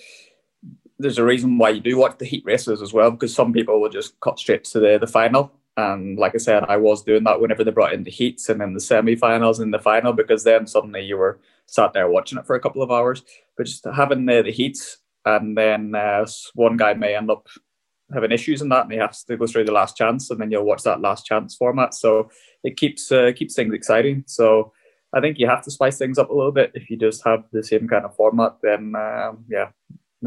there's a reason why you do watch the heat races as well, because some people will just cut straight to the, the final. And like I said, I was doing that whenever they brought in the heats and then the semi-finals and the final, because then suddenly you were sat there watching it for a couple of hours. But just having the, the heats, and then uh, one guy may end up having issues in that, and he has to go through the last chance, and then you'll watch that last chance format. So it keeps uh, keeps things exciting. So I think you have to spice things up a little bit. If you just have the same kind of format, then um, yeah,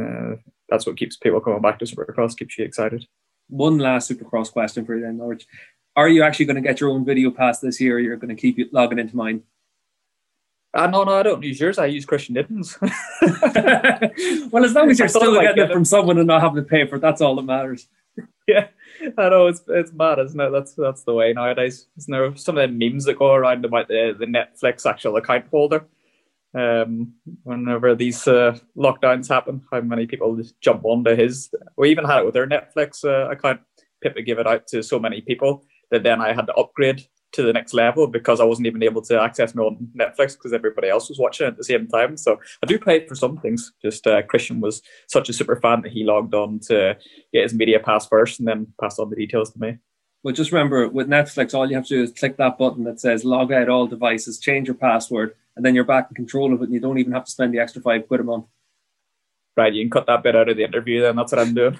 uh, that's what keeps people coming back to Supercross, keeps you excited. One last Supercross question for you then, Norwich. Are you actually going to get your own video pass this year, or you're going to keep logging into mine? Uh, no, no, I don't use yours. I use Christian Diddon's. Well, as long as you're still like getting it from someone and not having to pay for it, that's all that matters. Yeah, I know. It's it's mad, isn't it? That's that's the way nowadays. Isn't there some of the memes that go around about the, the Netflix actual account holder? Um, whenever these uh, lockdowns happen, how many people just jump onto his? We even had it with their Netflix uh, account. Pip would give it out to so many people that then I had to upgrade to the next level because I wasn't even able to access my own Netflix because everybody else was watching at the same time. So I do pay for some things. Just uh, Christian was such a super fan that he logged on to get his media pass first and then passed on the details to me. Well, just remember, with Netflix, all you have to do is click that button that says log out all devices, change your password, and then you're back in control of it and you don't even have to spend the extra five quid a month. Right, you can cut that bit out of the interview then, that's what I'm doing.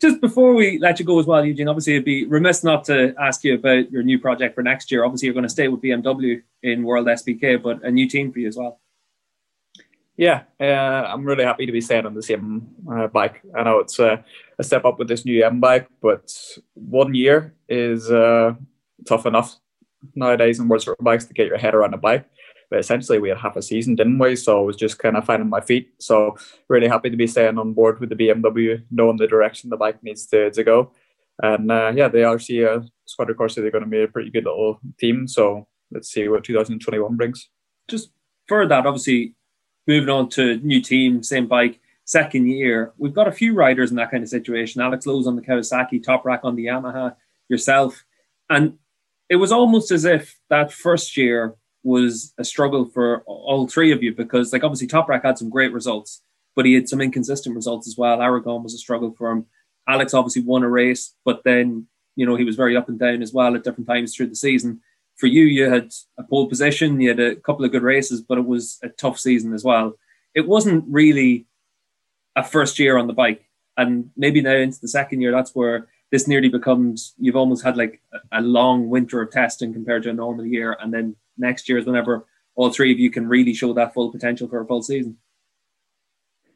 Just before we let you go as well, Eugene, obviously it'd be remiss not to ask you about your new project for next year. Obviously you're going to stay with B M W in World S B K, but a new team for you as well. Yeah, uh, I'm really happy to be staying on the same uh, bike. I know it's uh, a step up with this new M bike, but one year is uh, tough enough nowadays in World Superbikes to get your head around a bike. But essentially, we had half a season, didn't we? So I was just kind of finding my feet. So really happy to be staying on board with the B M W, knowing the direction the bike needs to, to go. And uh, yeah, they are see a squad, of course, they're going to be a pretty good little team. So let's see what two thousand twenty-one brings. Just for that, obviously, moving on to new team, same bike, second year. We've got a few riders in that kind of situation. Alex Lowe's on the Kawasaki, Toprak on the Yamaha, yourself. And it was almost as if that first year was a struggle for all three of you because, like, obviously Toprak had some great results, but he had some inconsistent results as well. Aragon was a struggle for him. Alex obviously won a race, but then, you know, he was very up and down as well at different times through the season. For you, you had a pole position, you had a couple of good races, but it was a tough season as well. It wasn't really a first year on the bike. And maybe now into the second year, that's where this nearly becomes, you've almost had like a long winter of testing compared to a normal year. And then next year is whenever all three of you can really show that full potential for a full season.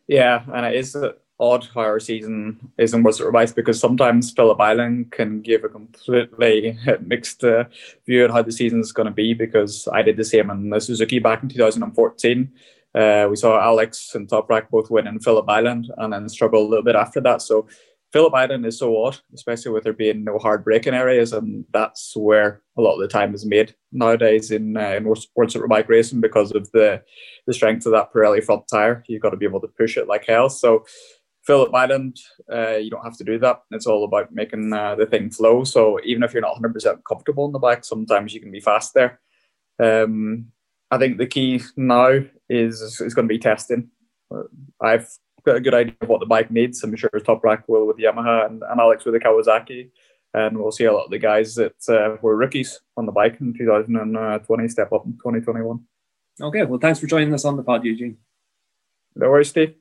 Yeah, and it is odd how our season is in World Superbikes because sometimes Phillip Island can give a completely mixed uh, view on how the season is going to be because I did the same in the Suzuki back in two thousand fourteen. Uh, we saw Alex and Toprak both win in Phillip Island and then struggle a little bit after that. So Phillip Island is so odd, especially with there being no hard braking areas, and that's where a lot of the time is made nowadays in, uh, in World Superbike racing because of the, the strength of that Pirelli front tyre. You've got to be able to push it like hell. So Phillip Island, uh, you don't have to do that. It's all about making uh, the thing flow. So even if you're not one hundred percent comfortable on the bike, sometimes you can be fast there. Um, I think the key now is, is going to be testing. I've got a good idea of what the bike needs. I'm sure Toprak will with Yamaha and, and Alex with the Kawasaki. And we'll see a lot of the guys that uh, were rookies on the bike in two thousand twenty step up in twenty twenty-one. Okay, well, thanks for joining us on the pod, Eugene. No worries, Steve.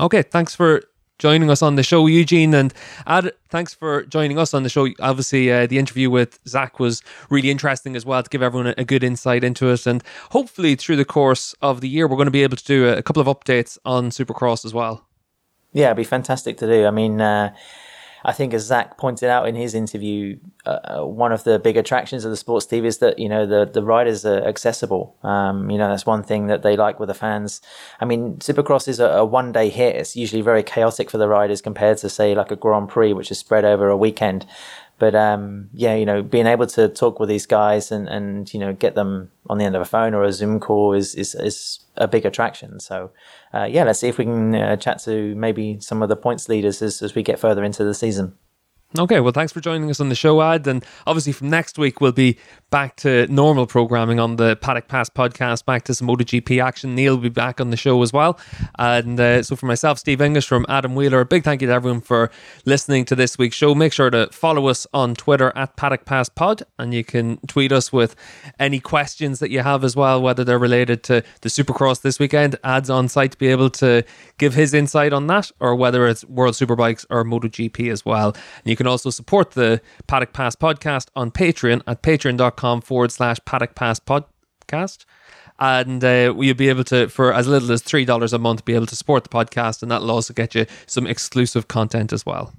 Okay, thanks for joining us on the show, Eugene, and Ad, thanks for joining us on the show. Obviously, uh, the interview with Zach was really interesting as well to give everyone a, a good insight into it, and hopefully through the course of the year, we're going to be able to do a, a couple of updates on Supercross as well. Yeah, it'd be fantastic to do. I mean, uh, I think as Zach pointed out in his interview, uh, one of the big attractions of the sports team is that, you know, the, the riders are accessible. Um, you know, that's one thing that they like with the fans. I mean, Supercross is a, a one-day hit. It's usually very chaotic for the riders compared to, say, like a Grand Prix, which is spread over a weekend. But, um, yeah, you know, being able to talk with these guys and, and, you know, get them on the end of a phone or a Zoom call is is, is a big attraction. So, uh, yeah, let's see if we can uh, chat to maybe some of the points leaders as, as we get further into the season. Okay, well, thanks for joining us on the show, Ad. And obviously from next week, we'll be back to normal programming on the Paddock Pass podcast, back to some MotoGP action. Neil will be back on the show as well. And uh, so for myself, Steve English, from Adam Wheeler, a big thank you to everyone for listening to this week's show. Make sure to follow us on Twitter at Paddock Pass Pod, and you can tweet us with any questions that you have as well, whether they're related to the Supercross this weekend, ads on site to be able to give his insight on that, or whether it's World Superbikes or MotoGP as well. And you can also support the Paddock Pass podcast on Patreon at patreon dot com forward slash Paddock Pass podcast. And uh, you'll be able to, for as little as three dollars a month, be able to support the podcast, and that'll also get you some exclusive content as well.